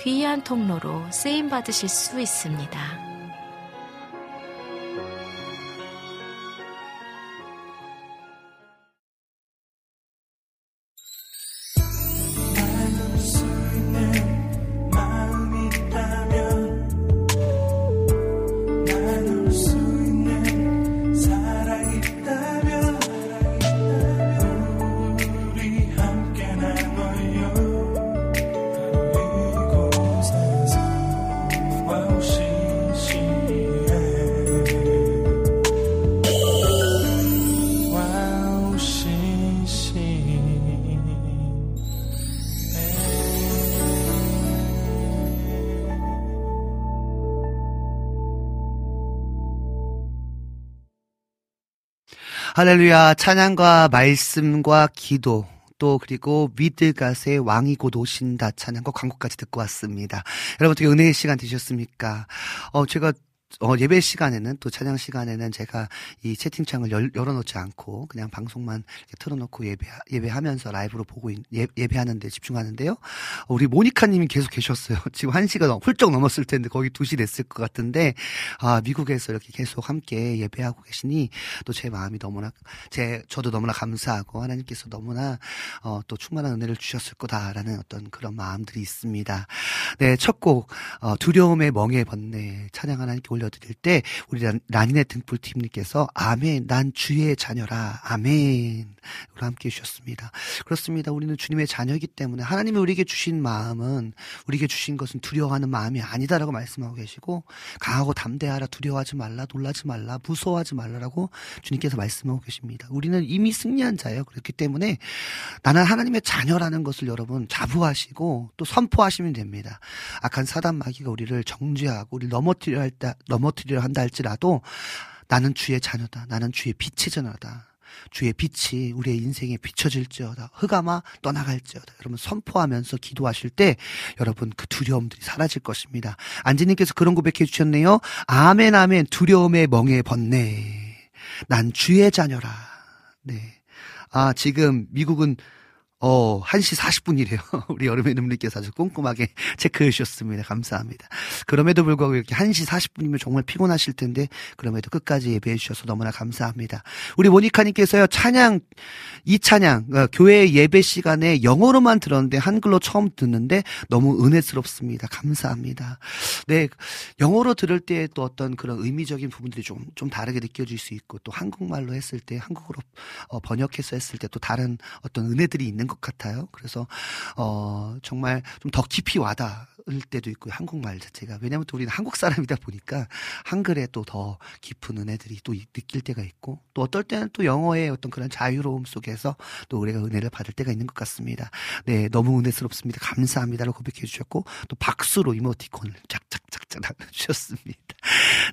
귀한 통로로 쓰임받으실 수 있습니다. 할렐루야. 찬양과 말씀과 기도 또 그리고 위드 갓의 왕이 곧 오신다 찬양과 광고까지 듣고 왔습니다. 여러분 어떻게 은혜의 시간 되셨습니까? 어 제가 어, 예배 시간에는 또 찬양 시간에는 제가 이 채팅창을 열, 열어놓지 않고 그냥 방송만 이렇게 틀어놓고 예배, 예배하면서 라이브로 보고 있, 예, 예배하는데 집중하는데요. 어, 우리 모니카님이 계속 계셨어요. 지금 한 시간 훌쩍 넘었을 텐데 거의 두 시 됐을 것 같은데, 아, 미국에서 이렇게 계속 함께 예배하고 계시니 또 제 마음이 너무나, 제, 저도 너무나 감사하고 하나님께서 너무나, 어, 또 충만한 은혜를 주셨을 거다라는 어떤 그런 마음들이 있습니다. 네, 첫 곡, 어, 두려움의 멍에 번뇌 찬양 하나님께 올려 드릴 때 우리 라니네 등불팀님께서 아멘 난 주의 자녀라 아멘 우리 함께 해주셨습니다. 그렇습니다. 우리는 주님의 자녀이기 때문에 하나님이 우리에게 주신 마음은 우리에게 주신 것은 두려워하는 마음이 아니다라고 말씀하고 계시고 강하고 담대하라 두려워하지 말라 놀라지 말라 무서워하지 말라라고 주님께서 말씀하고 계십니다. 우리는 이미 승리한 자예요. 그렇기 때문에 나는 하나님의 자녀라는 것을 여러분 자부하시고 또 선포하시면 됩니다. 악한 사단 마귀가 우리를 정죄하고 우리를 넘어뜨려 할 때 넘어뜨리려 한다 할지라도 나는 주의 자녀다. 나는 주의 빛의 자녀다. 주의 빛이 우리의 인생에 비춰질지어다. 흑암아 떠나갈지어다. 여러분 선포하면서 기도하실 때 여러분 그 두려움들이 사라질 것입니다. 안지님께서 그런 고백해 주셨네요. 아멘 아멘 두려움의 멍에 번뇌 난 주의 자녀라. 네. 아 지금 미국은 어, 한 시 사십 분이래요. 우리 여름의 눈물님께서 아주 꼼꼼하게 체크해 주셨습니다. 감사합니다. 그럼에도 불구하고 이렇게 한 시 사십 분이면 정말 피곤하실 텐데, 그럼에도 끝까지 예배해 주셔서 너무나 감사합니다. 우리 모니카님께서요, 찬양, 이 찬양, 그러니까 교회 예배 시간에 영어로만 들었는데, 한글로 처음 듣는데, 너무 은혜스럽습니다. 감사합니다. 네, 영어로 들을 때 또 어떤 그런 의미적인 부분들이 좀, 좀 다르게 느껴질 수 있고, 또 한국말로 했을 때, 한국어로 번역해서 했을 때 또 다른 어떤 은혜들이 있는 것 같아요. 그래서 어 정말 좀 더 깊이 와닿을 때도 있고요. 한국말 자체가. 왜냐하면 또 우리는 한국 사람이다 보니까 한글에 또 더 깊은 은혜들이 또 느낄 때가 있고, 또 어떨 때는 또 영어의 어떤 그런 자유로움 속에서 또 우리가 은혜를 받을 때가 있는 것 같습니다. 네, 너무 은혜스럽습니다. 감사합니다라고 고백해 주셨고, 또 박수로 이모티콘을 짝짝짝짝 나눠주셨습니다.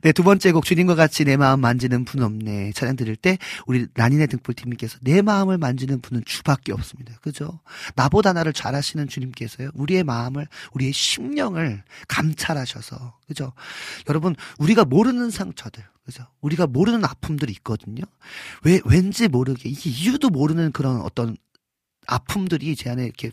네, 두 번째 곡, 주님과 같이 내 마음 만지는 분 없네. 찬양 드릴 때 우리 라니네 등불팀님께서, 내 마음을 만지는 분은 주밖에 없습니다. 그죠? 나보다 나를 잘 아시는 주님께서요, 우리의 마음을, 우리의 심령을 감찰하셔서, 그죠? 여러분, 우리가 모르는 상처들, 그죠? 우리가 모르는 아픔들이 있거든요. 왜, 왠지 모르게, 이게 이유도 모르는 그런 어떤 아픔들이 제 안에 이렇게,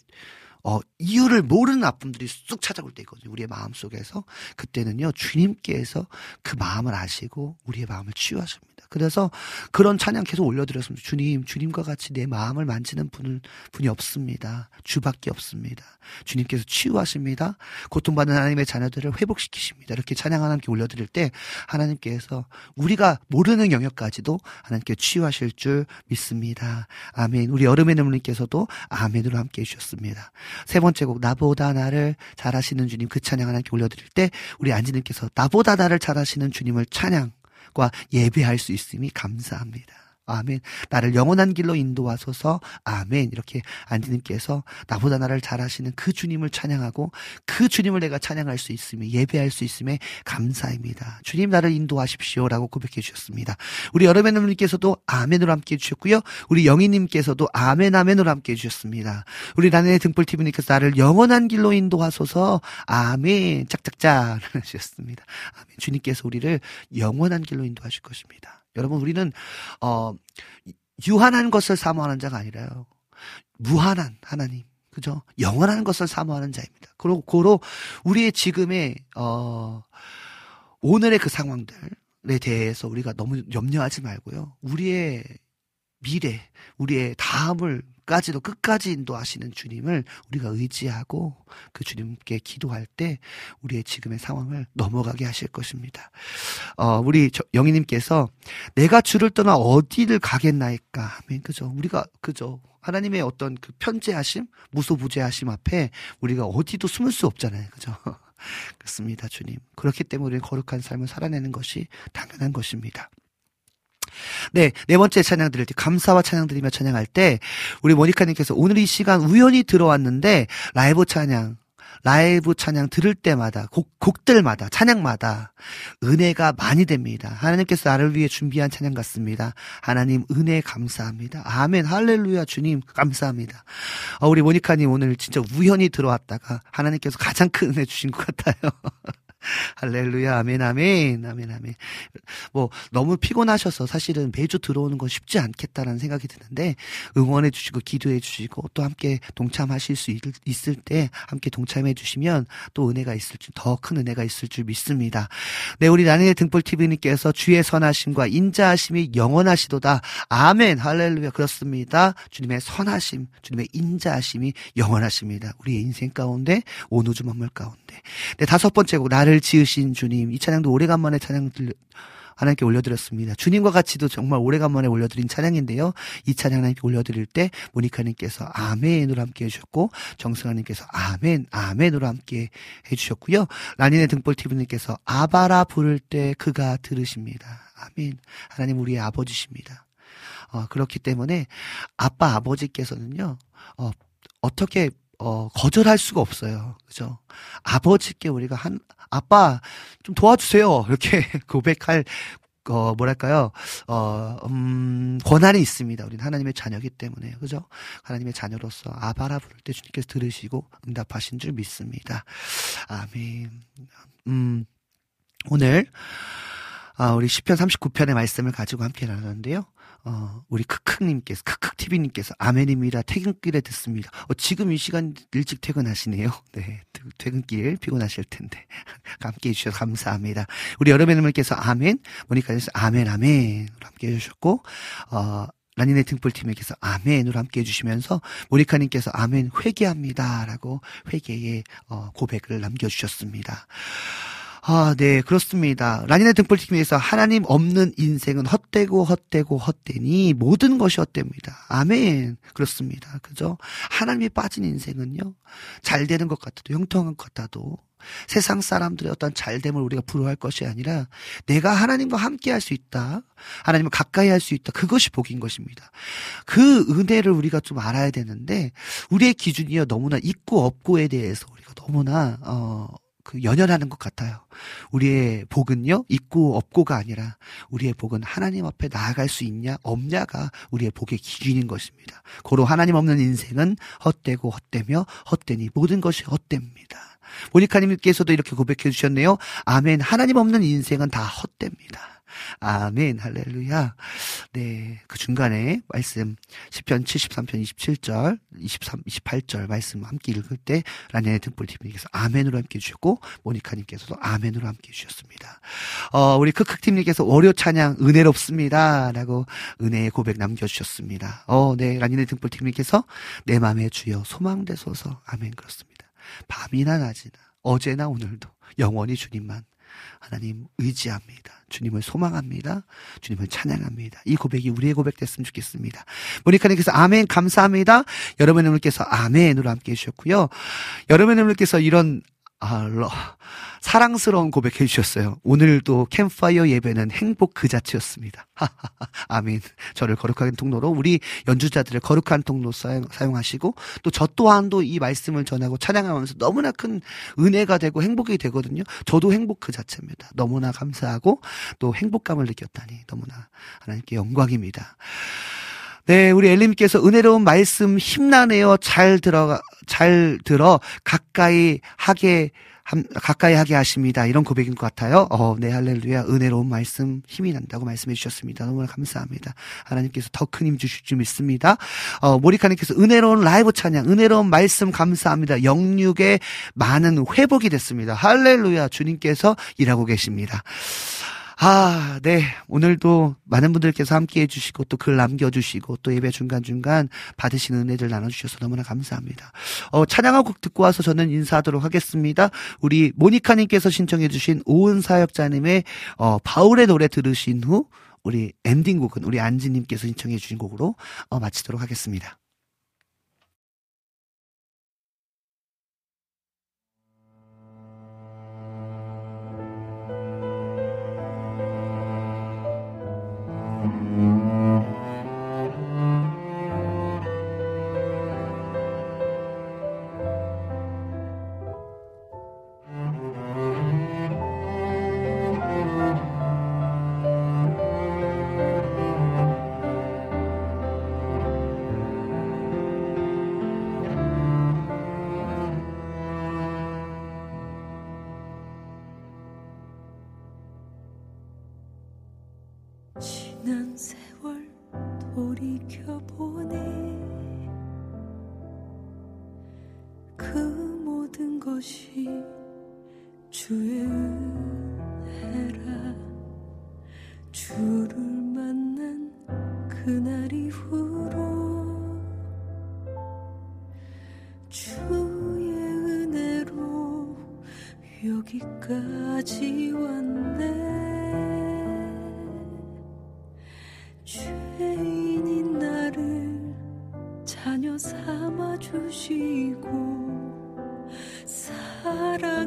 어, 이유를 모르는 아픔들이 쑥 찾아올 때 있거든요. 우리의 마음 속에서. 그때는요, 주님께서 그 마음을 아시고, 우리의 마음을 치유하십니다. 그래서 그런 찬양 계속 올려드렸습니다. 주님, 주님과 같이 내 마음을 만지는 분은, 분이 없습니다. 주밖에 없습니다. 주님께서 치유하십니다. 고통받는 하나님의 자녀들을 회복시키십니다. 이렇게 찬양 하나님께 올려드릴 때 하나님께서 우리가 모르는 영역까지도 하나님께 치유하실 줄 믿습니다. 아멘. 우리 여름의 눈물님께서도 아멘으로 함께 해주셨습니다. 세 번째 곡, 나보다 나를 잘 아시는 주님, 그 찬양 하나님께 올려드릴 때 우리 안지님께서, 나보다 나를 잘 아시는 주님을 찬양 과 예배할 수 있음이 감사합니다. 아멘. 나를 영원한 길로 인도하소서. 아멘. 이렇게 안지님께서 나보다 나를 잘 아시는 그 주님을 찬양하고, 그 주님을 내가 찬양할 수 있음에, 예배할 수 있음에 감사입니다. 주님, 나를 인도하십시오 라고 고백해 주셨습니다. 우리 여름의 눈물님께서도 아멘으로 함께 해주셨고요. 우리 영희님께서도 아멘 아멘으로 함께 해주셨습니다. 우리 라네의 등불티비님께서 나를 영원한 길로 인도하소서. 아멘. 짝짝짝 하셨습니다. 아멘. 주님께서 우리를 영원한 길로 인도하실 것입니다. 여러분, 우리는 어 유한한 것을 사모하는 자가 아니라요, 무한한 하나님, 그죠? 영원한 것을 사모하는 자입니다. 그리고 고로 우리의 지금의 어 오늘의 그 상황들에 대해서 우리가 너무 염려하지 말고요, 우리의 미래, 우리의 다음을 까지도 끝까지 인도하시는 주님을 우리가 의지하고, 그 주님께 기도할 때 우리의 지금의 상황을 넘어가게 하실 것입니다. 어, 우리 영희님께서, 내가 주를 떠나 어디를 가겠나이까. 아멘. 그죠? 우리가, 그죠? 하나님의 어떤 그 편재하심, 무소부재하심 앞에 우리가 어디도 숨을 수 없잖아요. 그죠? 그렇습니다, 주님. 그렇기 때문에 거룩한 삶을 살아내는 것이 당연한 것입니다. 네, 네 번째 찬양 드릴 때, 감사와 찬양 드리며 찬양할 때, 우리 모니카님께서, 오늘 이 시간 우연히 들어왔는데, 라이브 찬양, 라이브 찬양 들을 때마다, 곡, 곡들마다, 찬양마다, 은혜가 많이 됩니다. 하나님께서 나를 위해 준비한 찬양 같습니다. 하나님, 은혜 감사합니다. 아멘. 할렐루야. 주님, 감사합니다. 어, 우리 모니카님, 오늘 진짜 우연히 들어왔다가, 하나님께서 가장 큰 은혜 주신 것 같아요. 할렐루야. 아멘 아멘 아멘 아멘. 뭐 너무 피곤하셔서 사실은 매주 들어오는 건 쉽지 않겠다라는 생각이 드는데, 응원해 주시고 기도해 주시고 또 함께 동참하실 수 있, 있을 때 함께 동참해 주시면 또 은혜가 있을 줄, 더 큰 은혜가 있을 줄 믿습니다. 네, 우리 나니네 등불티비님께서, 주의 선하심과 인자하심이 영원하시도다. 아멘. 할렐루야. 그렇습니다. 주님의 선하심, 주님의 인자하심이 영원하십니다. 우리의 인생 가운데, 온 우주 만물 가운데. 네, 다섯 번째 곡, 나를 지으신 주님. 이 찬양도 오래간만에 찬양 들 하나님께 올려드렸습니다. 주님과 같이도 정말 오래간만에 올려드린 찬양인데요, 이 찬양 하나님께 올려드릴 때 모니카님께서 아멘으로 함께 해주셨고, 정승아님께서 아멘 아멘으로 함께 해주셨고요. 라니네 등불티비님께서, 아바라 부를 때 그가 들으십니다. 아멘. 하나님, 우리의 아버지십니다. 어, 그렇기 때문에 아빠, 아버지께서는요, 어, 어떻게 어, 거절할 수가 없어요. 그죠? 아버지께 우리가 한, 아빠, 좀 도와주세요. 이렇게 고백할, 어, 뭐랄까요, 어, 음, 권한이 있습니다. 우리는 하나님의 자녀이기 때문에. 그죠? 하나님의 자녀로서 아바라 부를 때 주님께서 들으시고 응답하신 줄 믿습니다. 아멘. 음, 오늘, 아, 우리 시편 삼십구 편의 말씀을 가지고 함께 나눴는데요. 어, 우리 크크님께서, 크크티비님께서, 아멘입니다. 퇴근길에 듣습니다. 어, 지금 이 시간 일찍 퇴근하시네요. 네. 퇴근길 피곤하실 텐데. 함께 해주셔서 감사합니다. 우리 여러분들께서 아멘, 모니카님께서 아멘, 아멘으로 함께 해주셨고, 어, 라니네 등불팀에게서 아멘으로 함께 해주시면서 모니카님께서 아멘 회개합니다 라고 회개의 고백을 남겨주셨습니다. 아, 네, 그렇습니다. 라니네 등불팀에서 하나님 없는 인생은 헛되고 헛되고 헛되니 모든 것이 헛됩니다. 아멘. 그렇습니다. 그죠? 하나님이 빠진 인생은요, 잘 되는 것 같아도 형통한 것 같아도 세상 사람들의 어떤 잘됨을 우리가 부러워할 것이 아니라 내가 하나님과 함께 할 수 있다, 하나님을 가까이 할 수 있다, 그것이 복인 것입니다. 그 은혜를 우리가 좀 알아야 되는데 우리의 기준이요, 너무나 있고 없고에 대해서 우리가 너무나 어, 그 연연하는 것 같아요. 우리의 복은요, 있고 없고가 아니라 우리의 복은 하나님 앞에 나아갈 수 있냐 없냐가 우리의 복의 기준인 것입니다. 고로 하나님 없는 인생은 헛되고 헛되며 헛되니 모든 것이 헛됩니다. 모니카님께서도 이렇게 고백해 주셨네요. 아멘. 하나님 없는 인생은 다 헛됩니다. 아멘. 할렐루야. 네. 그 중간에 말씀, 시편 칠십삼 편 이십칠 절, 이십삼, 이십팔 절 말씀 함께 읽을 때, 라니네 등불티비님께서 아멘으로 함께 해주셨고, 모니카님께서도 아멘으로 함께 해주셨습니다. 어, 우리 크크팀님께서 월요 찬양 은혜롭습니다. 라고 은혜의 고백 남겨주셨습니다. 어, 네. 라니네 등불티비님께서 내 맘에 주여 소망되소서. 아멘. 그렇습니다. 밤이나 낮이나 어제나 오늘도 영원히 주님만 하나님 의지합니다. 주님을 소망합니다. 주님을 찬양합니다. 이 고백이 우리의 고백 됐으면 좋겠습니다. 모니카님께서 아멘 감사합니다. 여러분의 눈물께서 아멘으로 함께 해주셨고요. 여러분의 눈물께서 이런 아, 사랑스러운 고백해 주셨어요. 오늘도 캠파이어 예배는 행복 그 자체였습니다. 아멘. 저를 거룩한 통로로, 우리 연주자들을 거룩한 통로 사용, 사용하시고 또 저 또한도 이 말씀을 전하고 찬양하면서 너무나 큰 은혜가 되고 행복이 되거든요. 저도 행복 그 자체입니다. 너무나 감사하고 또 행복감을 느꼈다니 너무나 하나님께 영광입니다. 네, 우리 엘림께서 은혜로운 말씀 힘나네요. 잘 들어, 잘 들어 가까이 하게, 함, 가까이 하게 하십니다. 이런 고백인 것 같아요. 어, 네, 할렐루야. 은혜로운 말씀 힘이 난다고 말씀해 주셨습니다. 너무나 감사합니다. 하나님께서 더 큰 힘 주실 줄 믿습니다. 어, 모리카님께서 은혜로운 라이브 찬양, 은혜로운 말씀 감사합니다. 영육에 많은 회복이 됐습니다. 할렐루야. 주님께서 일하고 계십니다. 아, 네. 오늘도 많은 분들께서 함께 해주시고 또 글 남겨주시고 또 예배 중간중간 받으시는 은혜들 나눠주셔서 너무나 감사합니다. 어, 찬양하고 듣고 와서 저는 인사하도록 하겠습니다. 우리 모니카님께서 신청해주신 오은사역자님의 어, 바울의 노래 들으신 후 우리 엔딩곡은 우리 안지님께서 신청해주신 곡으로 어, 마치도록 하겠습니다. Thank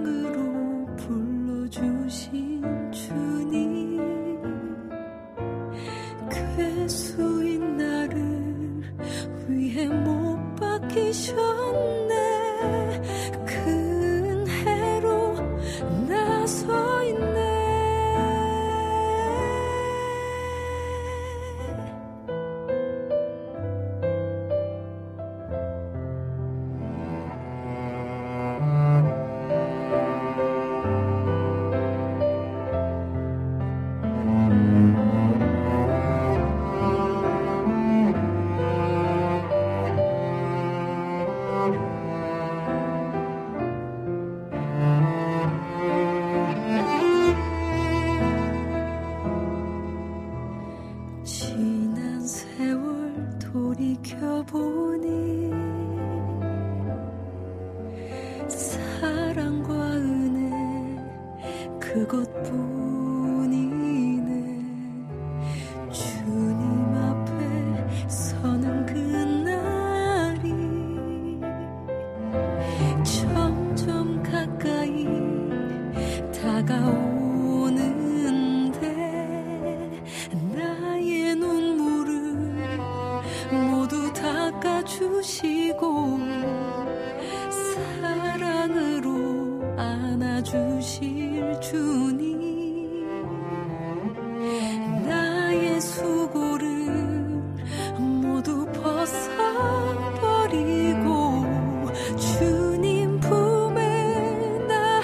you. 그것뿐이네. 주님 앞에 서는 그날이 점점 가까이 다가오는데, 나의 눈물을 모두 닦아주시고 사랑으로 안아주실 주님, 나의 수고를 모두 벗어버리고 주님 품에 나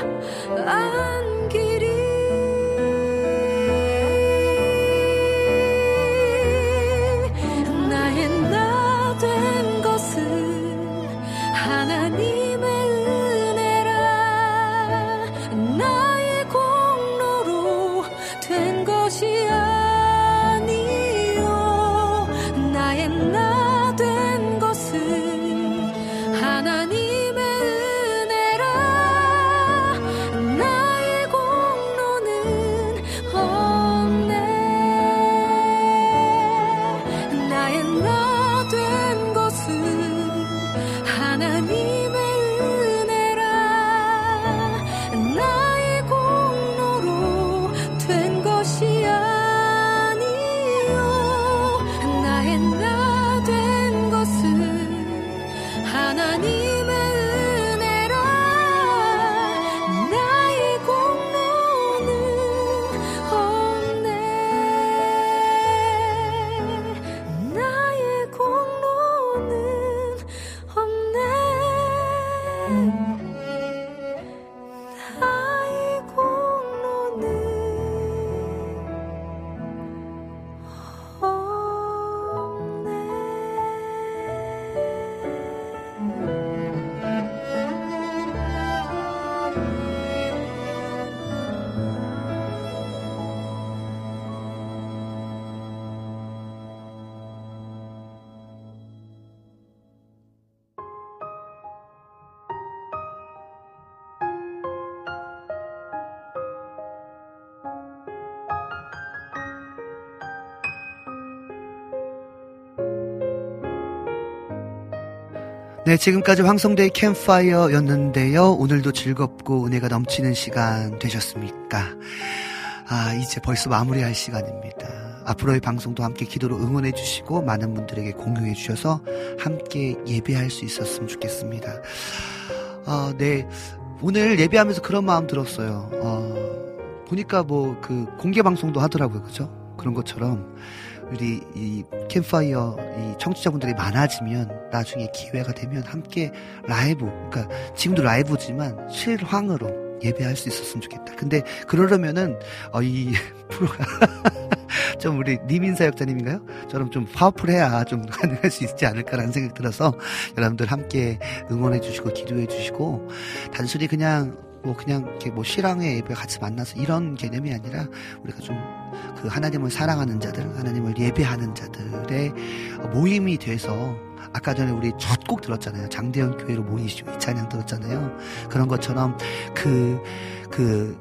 안기리. 나의 나 된 것은 하나님 네, 지금까지 황성대의 캠파이어였는데요. 오늘도 즐겁고 은혜가 넘치는 시간 되셨습니까? 아, 이제 벌써 마무리할 시간입니다. 앞으로의 방송도 함께 기도로 응원해 주시고 많은 분들에게 공유해 주셔서 함께 예배할 수 있었으면 좋겠습니다. 아, 네, 오늘 예배하면서 그런 마음 들었어요. 어, 보니까 뭐 그 공개 방송도 하더라고요, 그죠? 그런 것처럼 우리 이 캠파이어 이 청취자분들이 많아지면 나중에 기회가 되면 함께 라이브, 그러니까 지금도 라이브지만 실황으로 예배할 수 있었으면 좋겠다. 근데 그러려면은 어, 이 프로가 좀 우리 니민사역자님인가요? 저럼 좀 파워풀해야 좀 가능할 수 있지 않을까라는 생각이 들어서 여러분들 함께 응원해 주시고 기도해 주시고, 단순히 그냥 뭐 그냥 이렇게 뭐 실황의 예배 같이 만나서 이런 개념이 아니라 우리가 좀 그 하나님을 사랑하는 자들, 하나님을 예배하는 자들의 모임이 돼서, 아까 전에 우리 첫 곡 들었잖아요. 장대현 교회로 모이시고 이 찬양 들었잖아요. 그런 것처럼 그 그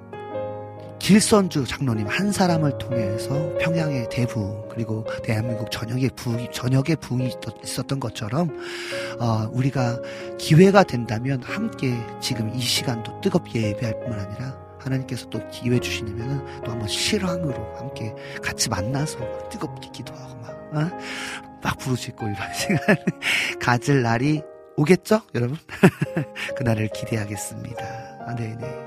길선주 장로님 한 사람을 통해서 평양의 대부, 그리고 대한민국 전역에 부, 전역에 부흥이 있었던 것처럼, 어, 우리가 기회가 된다면 함께 지금 이 시간도 뜨겁게 예배할 뿐만 아니라 하나님께서 또 기회 주시려면 또 한번 실황으로 함께 같이 만나서 뜨겁게 기도하고 막, 어? 막 부르짖고 이런 시간을 가질 날이 오겠죠, 여러분? 그날을 기대하겠습니다. 아, 네네.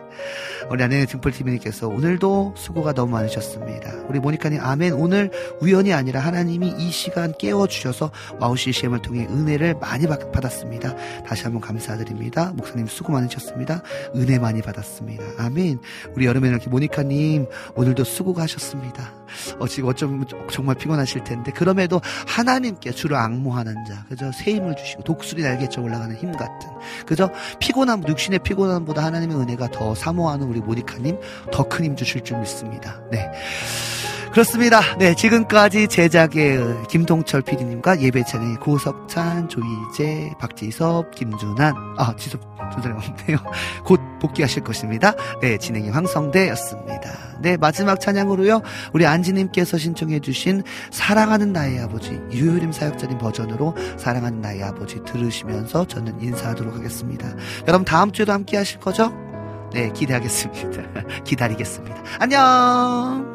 우리 안혜의 등불티비님께서 오늘도 수고가 너무 많으셨습니다. 우리 모니카님 아멘. 오늘 우연이 아니라 하나님이 이 시간 깨워주셔서 와우씨씨엠을 통해 은혜를 많이 받았습니다. 다시 한번 감사드립니다. 목사님 수고 많으셨습니다. 은혜 많이 받았습니다. 아멘. 우리 여름에는 이렇게 모니카님 오늘도 수고가 하셨습니다. 어, 지금 어쩜 정말 피곤하실 텐데, 그럼에도 하나님께 주를 앙모하는 자, 그저 새 힘을 주시고 독수리 날개쳐 올라가는 힘 같은, 그저 피곤함, 육신의 피곤함보다 하나님의 은혜가 더 사모하는 우리 모니카님 더 큰 힘 주실 줄 믿습니다. 네, 그렇습니다. 네, 지금까지 제작의 김동철 피디님과 예배 찬양의 고석찬, 조이재, 박지섭, 김준환, 아 지섭 전사님 없네요. 곧 복귀하실 것입니다. 네, 진행이 황성대였습니다. 네, 마지막 찬양으로요, 우리 안지님께서 신청해주신 사랑하는 나의 아버지, 유효림 사역자님 버전으로 사랑하는 나의 아버지 들으시면서 저는 인사하도록 하겠습니다. 여러분 다음 주에도 함께 하실 거죠? 네, 기대하겠습니다. 기다리겠습니다. 안녕!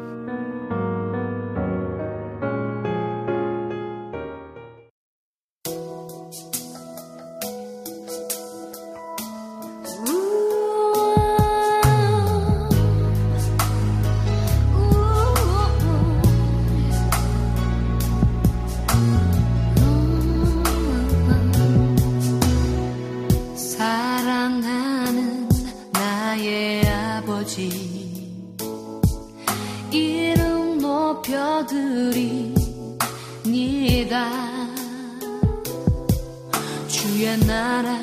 주의 나라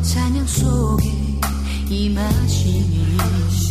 찬양 속에 임하시니